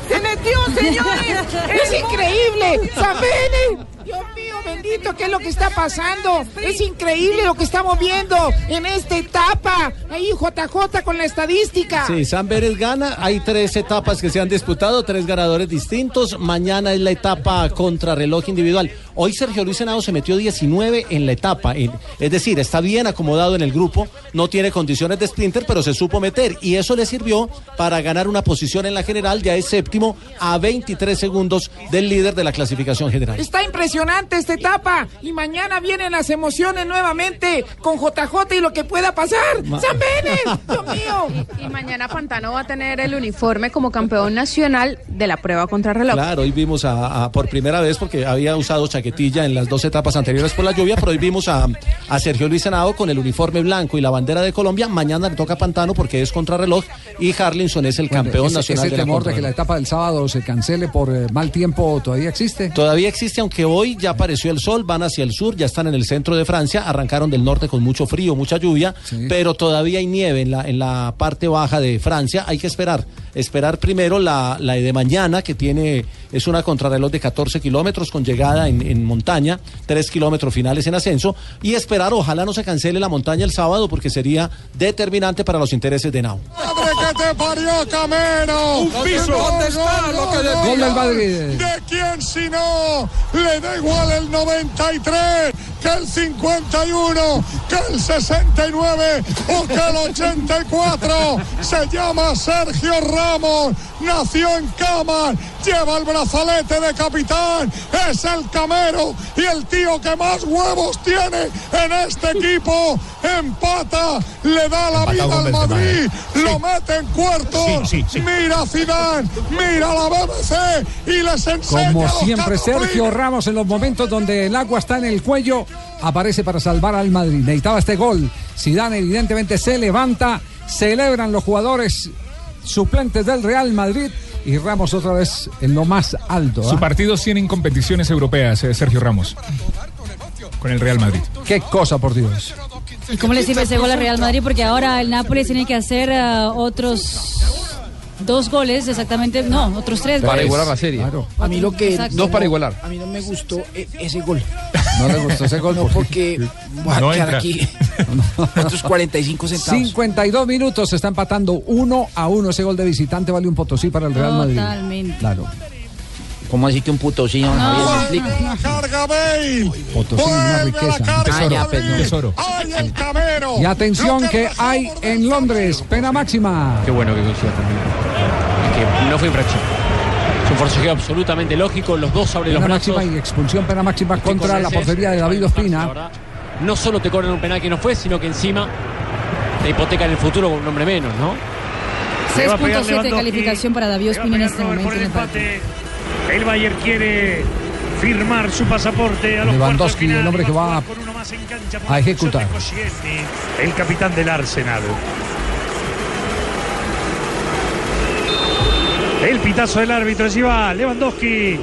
se metió, señores. Es increíble, Sam Bennett. Dios mío, bendito, ¿qué es lo que está pasando? Es increíble lo que estamos viendo en esta etapa. Ahí JJ con la estadística. Sí, Sam Bennett gana. Hay 3 etapas que se han disputado, 3 ganadores distintos. Mañana es la etapa contrarreloj individual. Hoy Sergio Luis Henao se metió 19 en la etapa. Es decir, está bien acomodado en el grupo. No tiene condiciones de sprinter, pero se supo meter. Y eso le sirvió para ganar una posición en la general. Ya es séptimo a 23 segundos del líder de la clasificación general. Está impresionante esta etapa, y mañana vienen las emociones nuevamente con JJ y lo que pueda pasar. ¡San Bennett! ¡Dios mío! Y mañana Pantano va a tener el uniforme como campeón nacional de la prueba contrarreloj. Claro, hoy vimos por primera vez, porque había usado chaquetilla en las 2 etapas anteriores por la lluvia, pero hoy vimos a Sergio Luis Henao con el uniforme blanco y la bandera de Colombia. Mañana le toca a Pantano porque es contrarreloj y Harlinson es el campeón nacional. ¿Ese temor de que la etapa del sábado se cancele por mal tiempo todavía existe? Todavía existe, aunque hoy ya apareció el sol, van hacia el sur, ya están en el centro de Francia, arrancaron del norte con mucho frío, mucha lluvia, sí. Pero todavía hay nieve en la parte baja de Francia. Hay que esperar primero la de mañana, que es una contrarreloj de 14 kilómetros con llegada en montaña, 3 kilómetros finales en ascenso, y esperar, ojalá no se cancele la montaña el sábado, porque sería determinante para los intereses de Henao. ¡Madre que te parió, Camero! ¡Un piso! ¿Dónde está lo que decía? ¿De quién si no? Le da igual el 93 que el 51, que el 69 o que el 84. Se llama Sergio Ramos, nació en Cámara, lleva el brazalete de capitán, es el Camero y el tío que más huevos tiene en este equipo. Empata, le da la vida al Madrid, lo mete en cuartos. Mira Zidane, mira la BBC y les enseña. Como siempre, Sergio Ramos, en los momentos donde el agua está en el cuello, aparece para salvar al Madrid. Necesitaba este gol. Zidane evidentemente se levanta, celebran los jugadores suplentes del Real Madrid y Ramos otra vez en lo más alto. Sus partidos tienen competiciones europeas, Sergio Ramos, con el Real Madrid. Qué cosa, por Dios. ¿Y cómo le sirve ese gol al Real Madrid? Porque ahora el Nápoles tiene que hacer otros 2 goles, exactamente, no, otros 3 para goles. Igualar la serie. Claro. A mí lo que... Exacto. 2 para igualar. A mí no me gustó ese gol. No le gustó ese gol. No, porque voy a quedar aquí otros 45 centavos. 52 minutos, se está empatando 1-1. Ese gol de visitante vale un potosí para el Real Madrid. Totalmente. Claro. ¿Cómo así que un potosí? No. Carga Bale. Potosí, una riqueza. Tesoro. Ay, el Camero. Y atención que hay en Londres, pena máxima. Qué bueno que coincida también. Que no fue infracción. Es un forcejeo absolutamente lógico, los dos sobre los brazos. Pena máxima y expulsión, pena máxima contra la portería de David Ospina. No solo te cobran un penal que no fue, sino que encima te hipotecan el futuro con un hombre menos, ¿no? 6.7 de calificación para David Ospina en este momento. El Bayern quiere firmar su pasaporte a los cuartos de final. El hombre que va a ejecutar. El capitán del Arsenal. El pitazo del árbitro, allí va Lewandowski.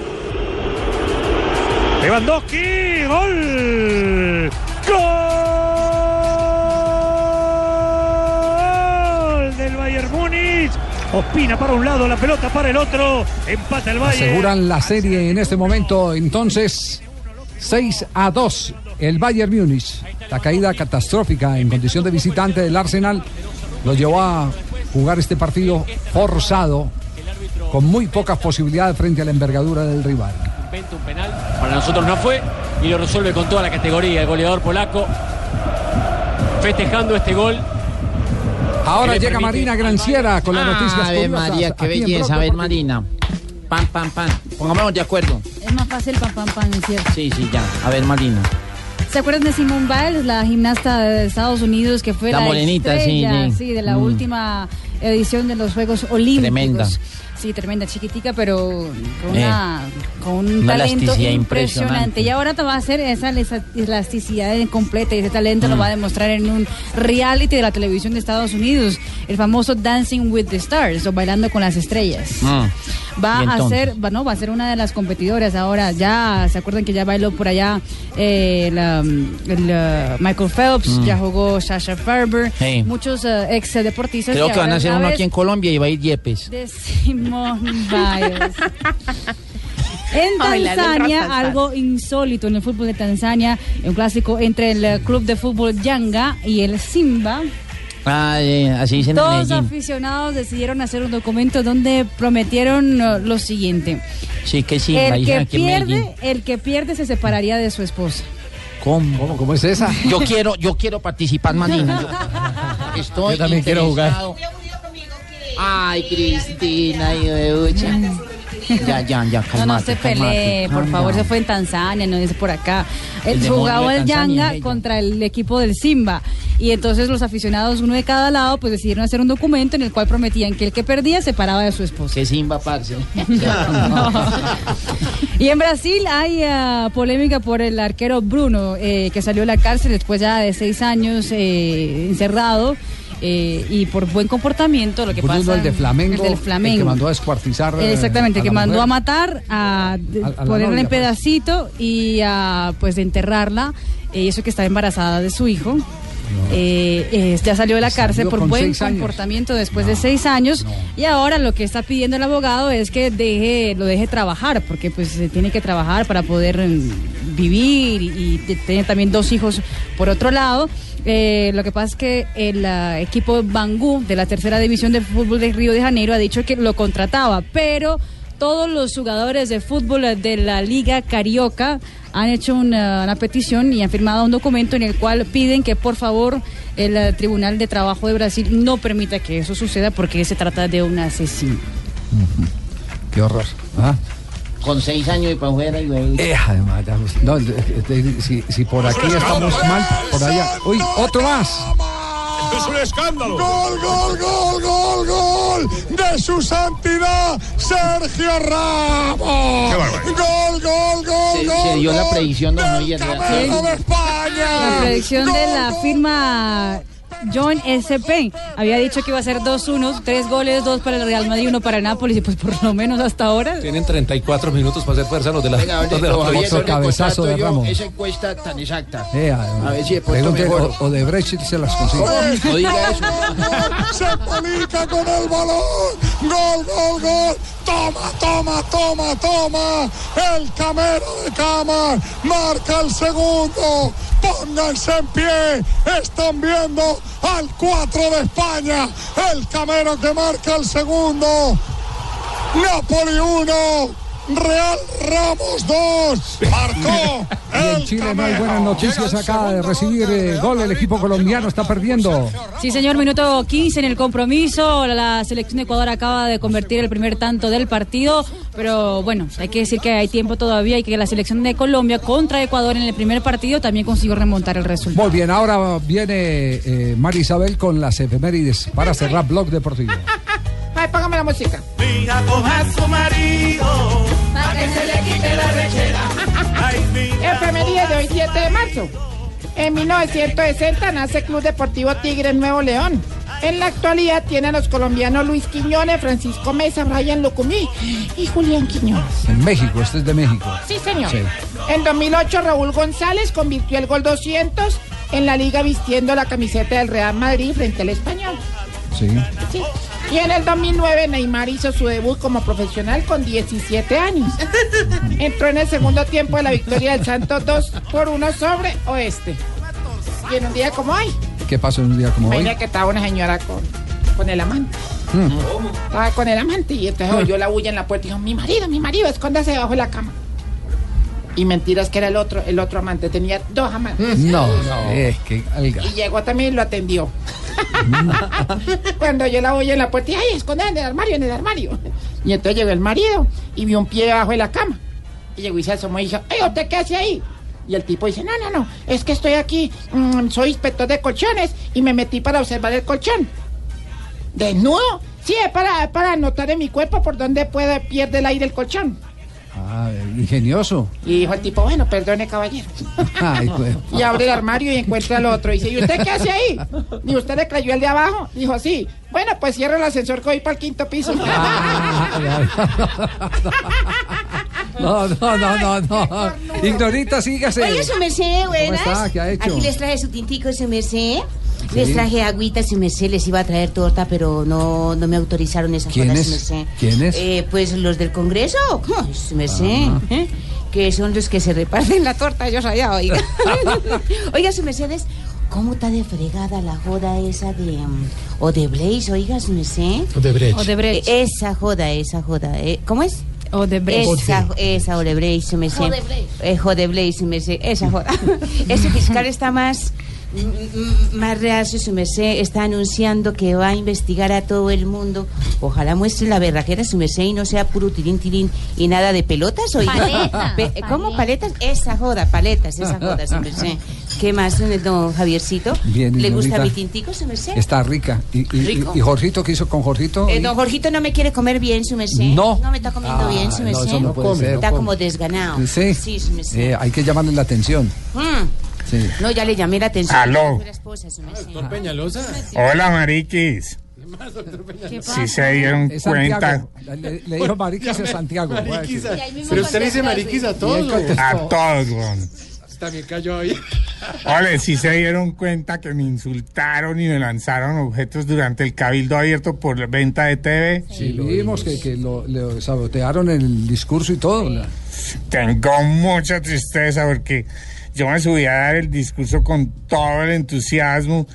Lewandowski, gol. Gol del Bayern Múnich. Ospina para un lado, la pelota para el otro, empata el Bayern. Aseguran la serie en este mommomento, entonces 6-2 el Bayern Múnich. La caída catastrófica en condición de visitante del Arsenal lo llevó a jugar este partido forzado, con muy pocas posibilidades frente a la envergadura del rival. Un penal, para nosotros no fue, y lo resuelve con toda la categoría el goleador polaco, festejando este gol. Ahora llega Marina Granciera con las noticias. A ver, María, qué belleza. A ver, Marina. Pam, pam, pam. Pongámonos de acuerdo. más fácil pam pam pam, ¿cierto? Sí, sí, ya. A ver, Marina. ¿Se acuerdan de Simone Biles, la gimnasta de Estados Unidos que fue la morenita, estrella, sí, de la última edición de los Juegos Olímpicos? Tremenda. Sí, tremenda, chiquitica, pero con un talento impresionante. Y ahora te va a hacer esa elasticidad completa y ese talento lo va a demostrar en un reality de la televisión de Estados Unidos, el famoso Dancing with the Stars o Bailando con las Estrellas. Va a ser una de las competidoras ahora. Ya se acuerdan que ya bailó por allá Michael Phelps, ya jugó Sasha Farber, muchos ex deportistas. Creo que van a hacer uno aquí en Colombia y va a ir Yepes. De Simone Biles. En Tanzania, algo insólito en el fútbol de Tanzania, un clásico entre el club de fútbol Yanga y el Simba. Así dicen. Todos aficionados decidieron hacer un documento donde prometieron lo siguiente. Sí, que sí. El que pierde se separaría de su esposa. ¿Cómo es esa? Yo quiero participar, Marina. Yo también quiero jugar. Ay, Cristina, y Ya, calmate. No se pelee, por favor, se fue en Tanzania, no dice por acá. El jugaba el Yanga contra el equipo del Simba. Y entonces los aficionados, uno de cada lado, pues decidieron hacer un documento en el cual prometían que el que perdía se separaba de su esposa. Que Simba, parce. Y en Brasil hay polémica por el arquero Bruno, que salió de la cárcel después ya de 6 años encerrado. Y por buen comportamiento, lo que Bruno, pasa el del Flamengo, el que mandó a descuartizar, exactamente, que mandó a matar, a ponerla en pedacito y a pues enterrarla, y eso que está embarazada de su hijo. Ya salió de la cárcel por buen comportamiento después de 6 años, y ahora lo que está pidiendo el abogado es que lo deje trabajar, porque pues se tiene que trabajar para poder vivir y tener también 2 hijos por otro lado. Lo que pasa es que el equipo Bangú de la tercera división de fútbol de Río de Janeiro ha dicho que lo contrataba, pero todos los jugadores de fútbol de la Liga Carioca han hecho una petición y han firmado un documento en el cual piden que por favor el Tribunal de Trabajo de Brasil no permita que eso suceda, porque se trata de un asesino. Qué horror. ¿Ah? Con 6 años y para afuera. Además, no, si por aquí estamos mal, por allá. ¡Uy, otro más! ¡Es un escándalo! ¡Gol, gol, gol, gol, gol! ¡De su santidad, Sergio Ramos! ¡Gol, gol, gol, gol! Se dio la predicción de España. La predicción de la firma John S.P. había dicho que iba a ser 2-1, 3 goles, 2 para el Real Madrid, 1 para el Nápoles, y pues por lo menos hasta ahora tienen 34 minutos para hacer fuerza los de la. Otro cabezazo de Ramos. Esa encuesta tan exacta. A ver si o de Brexit se las consigue. No diga eso. Se palica con el balón. Gol, gol, gol. Toma, toma, toma, toma. El Camero de Cama marca el segundo. Pónganse en pie. Están viendo al 4 de España. El Camero que marca el segundo. Napoli 1. Real Ramos 2, marcó. Y en Chile no hay buenas noticias, acaba de recibir gol el equipo colombiano, está perdiendo. Sí, señor, minuto 15 en el compromiso, la selección de Ecuador acaba de convertir el primer tanto del partido, pero bueno, hay que decir que hay tiempo todavía y que la selección de Colombia contra Ecuador en el primer partido también consiguió remontar el resultado. Muy bien, ahora viene María Isabel con las efemérides para cerrar Blog Deportivo. Ay, págame la música. Mira, coja a su marido, para que se le quite la rechera. Efeméride de hoy, 7 de marzo. En 1960 nace Club Deportivo Tigres Nuevo León. En la actualidad tiene a los colombianos Luis Quiñones, Francisco Mesa, Brian Lucumí y Julián Quiñones. En México, este es de México. Sí, señor. Sí. En 2008 Raúl González convirtió el gol 200 en la liga vistiendo la camiseta del Real Madrid frente al Español. Sí. Sí. Y en el 2009 Neymar hizo su debut como profesional con 17 años. Entró en el segundo tiempo de la victoria del Santos 2-1 sobre Oeste. Y en un día como hoy. ¿Qué pasó en un día como hoy? Mira que estaba una señora con el amante. Estaba con el amante y entonces oyó la bulla en la puerta y dijo: mi marido, escóndase debajo de la cama. Y mentiras que era el otro amante, tenía 2 amantes. No, es que alga. Y llegó también y lo atendió. Cuando yo la oí en la puerta, escondida en el armario. Y entonces llegó el marido y vio un pie debajo de la cama. Y llegó y se asomó y dijo, ¡ey, usted qué hace ahí! Y el tipo dice, no, es que estoy aquí, soy inspector de colchones y me metí para observar el colchón. ¿Desnudo? Sí, es para anotar en mi cuerpo por dónde puede pierde el aire el colchón. Ah, ingenioso. Y dijo el tipo, bueno, perdone, caballero. Ay, pues. Y abre el armario y encuentra al otro. Y dice, ¿y usted qué hace ahí? ¿Y usted le cayó el de abajo? Dijo, sí. Bueno, pues cierra el ascensor que voy para el quinto piso. No. Ignorita, sígase. Oye, su merced, buenas. ¿Cómo está? ¿Qué ha hecho? Aquí les traje su tintico, su merced. Sí. Les traje agüita, su merced, les iba a traer torta, pero no me autorizaron esas cosas, su merced. ¿Quiénes? Pues los del Congreso, su merced, que son los que se reparten la torta, yo sabía, oiga. Oiga, su mercedes, ¿cómo está de fregada la joda esa de Odebrecht, oiga, su merced? Odebrecht. Esa joda, ¿cómo es? Odebrecht. Esa Odebrecht, su merced. Odebrecht, su merced, esa joda. Ese fiscal está más real, su merced, está anunciando que va a investigar a todo el mundo. Ojalá muestre la berrajera, su merced, y no sea puro tirín y nada de pelotas, oiga. Paleta. ¿Cómo paletas? Esa joda, su merced. ¿Qué más, don Javiercito? Bien, ¿le gusta mi tintico, su merced? Está rica. ¿Y Jorgito? ¿Qué hizo con Jorgito? Don Jorgito no me quiere comer bien, su merced. No me está comiendo bien, su merced. No come, está como desganado. Sí, su merced. Hay que llamarle la atención. Sí. No, ya le llamé la atención. Aló. Doctor Peñalosa. Hola, mariquis. Si ¿Sí se dieron cuenta? Le dijo mariquis a Santiago. Mariquis a... Pero usted le dice mariquis a todos. A todos, weón. También cayó ahí. Ole, si ¿sí se dieron cuenta que me insultaron y me lanzaron objetos durante el cabildo abierto por la venta de TV? Sí, lo vimos, que le sabotearon el discurso y todo. Sí. Tengo mucha tristeza porque... yo me subí a dar el discurso con todo el entusiasmo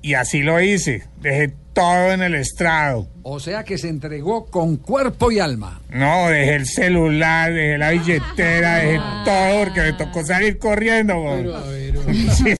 y así lo hice. Dejé todo en el estrado. O sea que se entregó con cuerpo y alma. No, dejé el celular, dejé la billetera, dejé todo porque me tocó salir corriendo. Pero,